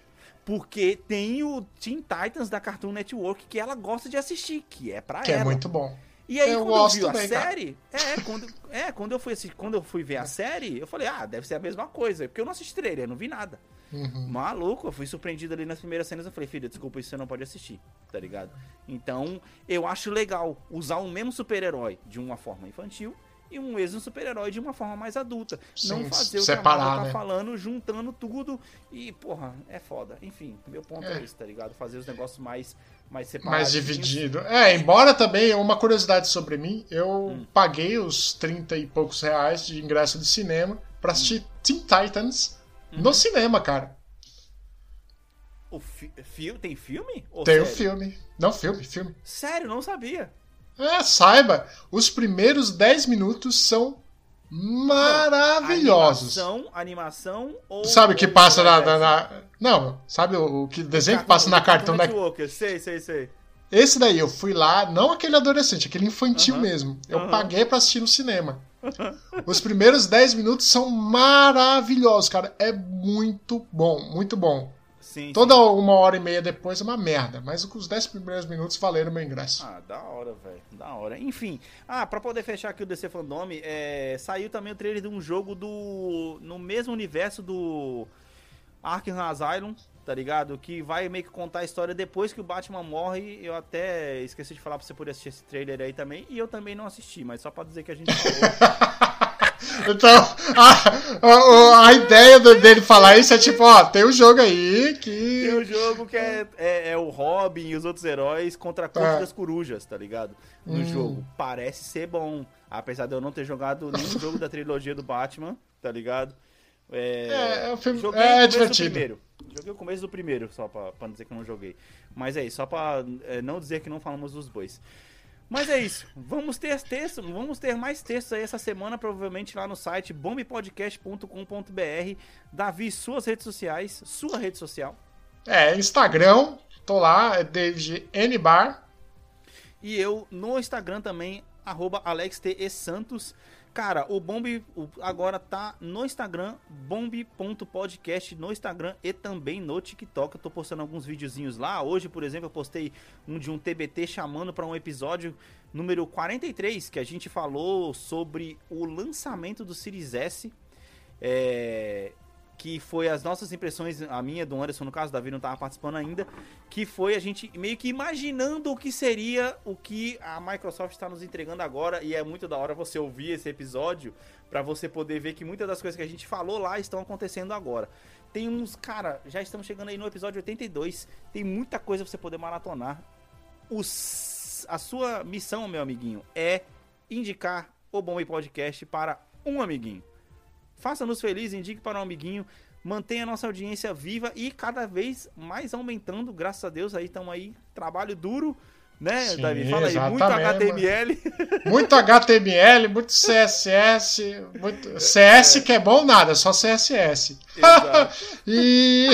Porque tem o Teen Titans da Cartoon Network que ela gosta de assistir, que é pra que ela. Que é muito bom. E aí, eu quando eu vi também, a série... É quando, é, quando eu fui assistir, quando eu fui ver a série, eu falei, ah, deve ser a mesma coisa. Porque eu não assisti trailer, não vi nada. Uhum. Maluco, eu fui surpreendido ali nas primeiras cenas. Eu falei, filha, desculpa, isso você não pode assistir, tá ligado? Então, eu acho legal usar o mesmo super-herói de uma forma infantil e um mesmo super-herói de uma forma mais adulta. Sim, não fazer o separar, que a Marvel tá né? falando, juntando tudo e, porra, é foda. Enfim, meu ponto é, é esse, tá ligado? Fazer os negócios mais, mais separados. Mais dividido. É, embora também, uma curiosidade sobre mim, eu hum. paguei os trinta e poucos reais de ingresso de cinema pra assistir hum. Teen Titans hum. no cinema, cara. O fi- fi- tem filme? Ou tem o um filme. Não, filme, filme. Sério, não sabia. É, saiba, os primeiros dez minutos são maravilhosos. Não, animação, animação ou... Sabe o que passa na, na, na... Não, sabe o, o que desenho que passa na cartão... da... Sei, sei, sei. Esse daí, eu fui lá, não aquele adolescente, aquele infantil uh-huh. mesmo. Eu uh-huh. paguei pra assistir no cinema. Uh-huh. Os primeiros dez minutos são maravilhosos, cara. É muito bom, muito bom. Sim, Toda sim. uma hora e meia depois é uma merda, mas os dez primeiros minutos valeram meu ingresso. Ah, da hora, velho, da hora. Enfim, ah, pra poder fechar aqui o D C Fandom, é... saiu também o trailer de um jogo do... no mesmo universo do Arkham Asylum, tá ligado? Que vai meio que contar a história depois que o Batman morre. Eu até esqueci de falar pra você poder assistir esse trailer aí também, e eu também não assisti, mas só pra dizer que a gente falou... Então, a, a, a ideia dele falar isso é tipo, ó, tem um jogo aí que... Tem um jogo que é, é, é o Robin e os outros heróis contra a corte é. das corujas, tá ligado? No hum. jogo. Parece ser bom, apesar de eu não ter jogado nenhum jogo da trilogia do Batman, tá ligado? É, é, o filme, joguei é o divertido. Do primeiro. Joguei o começo do primeiro, só pra, pra dizer que eu não joguei. Mas é isso, só pra é, não dizer que não falamos dos dois. Mas é isso, vamos ter texto, vamos ter mais textos aí essa semana, provavelmente lá no site bombe podcast ponto com ponto b r. Davi, suas redes sociais, sua rede social. É, Instagram, tô lá, é David N. Bar. E eu no Instagram também, arroba alex t e santos. Cara, o Bombe agora tá no Instagram, bombe ponto podcast no Instagram e também no TikTok. Eu tô postando alguns videozinhos lá. Hoje, por exemplo, eu postei um de um T B T chamando pra um episódio número quarenta e três, que a gente falou sobre o lançamento do Series S, é, que foi as nossas impressões, a minha, do Anderson, no caso, o Davi não tava participando ainda, que foi a gente meio que imaginando o que seria o que a Microsoft está nos entregando agora, e é muito da hora você ouvir esse episódio, pra você poder ver que muitas das coisas que a gente falou lá estão acontecendo agora. Tem uns, cara, já estamos chegando aí no episódio oitenta e dois, tem muita coisa pra você poder maratonar. Os, a sua missão, meu amiguinho, é indicar o Bombe Podcast para um amiguinho. Faça-nos felizes, indique para um amiguinho, mantenha a nossa audiência viva e cada vez mais aumentando, graças a Deus, aí estamos aí, trabalho duro, né, sim, Davi? Fala aí, muito H T M L. Mano. Muito H T M L, muito C S S, muito... C S é. Que é bom nada, só C S S. Exato. E...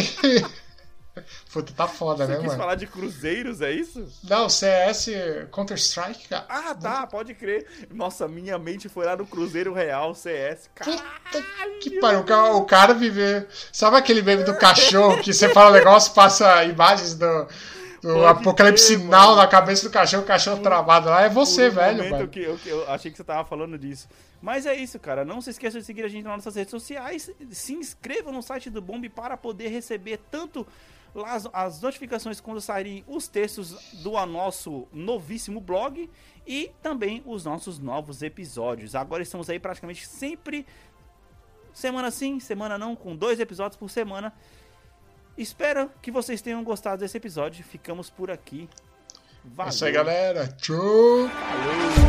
Puta, tá foda, Você né, mano? Você quis falar de cruzeiros, é isso? Não, C S, Counter-Strike, cara. Ah, tá, pode crer. Nossa, minha mente foi lá no Cruzeiro Real, C S. Caralho! Que pariu, o cara viver... Sabe aquele meme do cachorro que você fala um negócio, passa imagens do... O apocalipse sinal na cabeça do cachorro, o cachorro travado lá, é você, velho. Mano. Que eu, que eu achei que você tava falando disso. Mas é isso, cara. Não se esqueça de seguir a gente nas nossas redes sociais. Se inscreva no site do Bombe para poder receber tanto lá as, as notificações quando saírem os textos do nosso novíssimo blog e também os nossos novos episódios. Agora estamos aí praticamente sempre, semana sim, semana não, com dois episódios por semana. Espero que vocês tenham gostado desse episódio. Ficamos por aqui. Valeu. É isso aí, galera. Tchau. Valeu.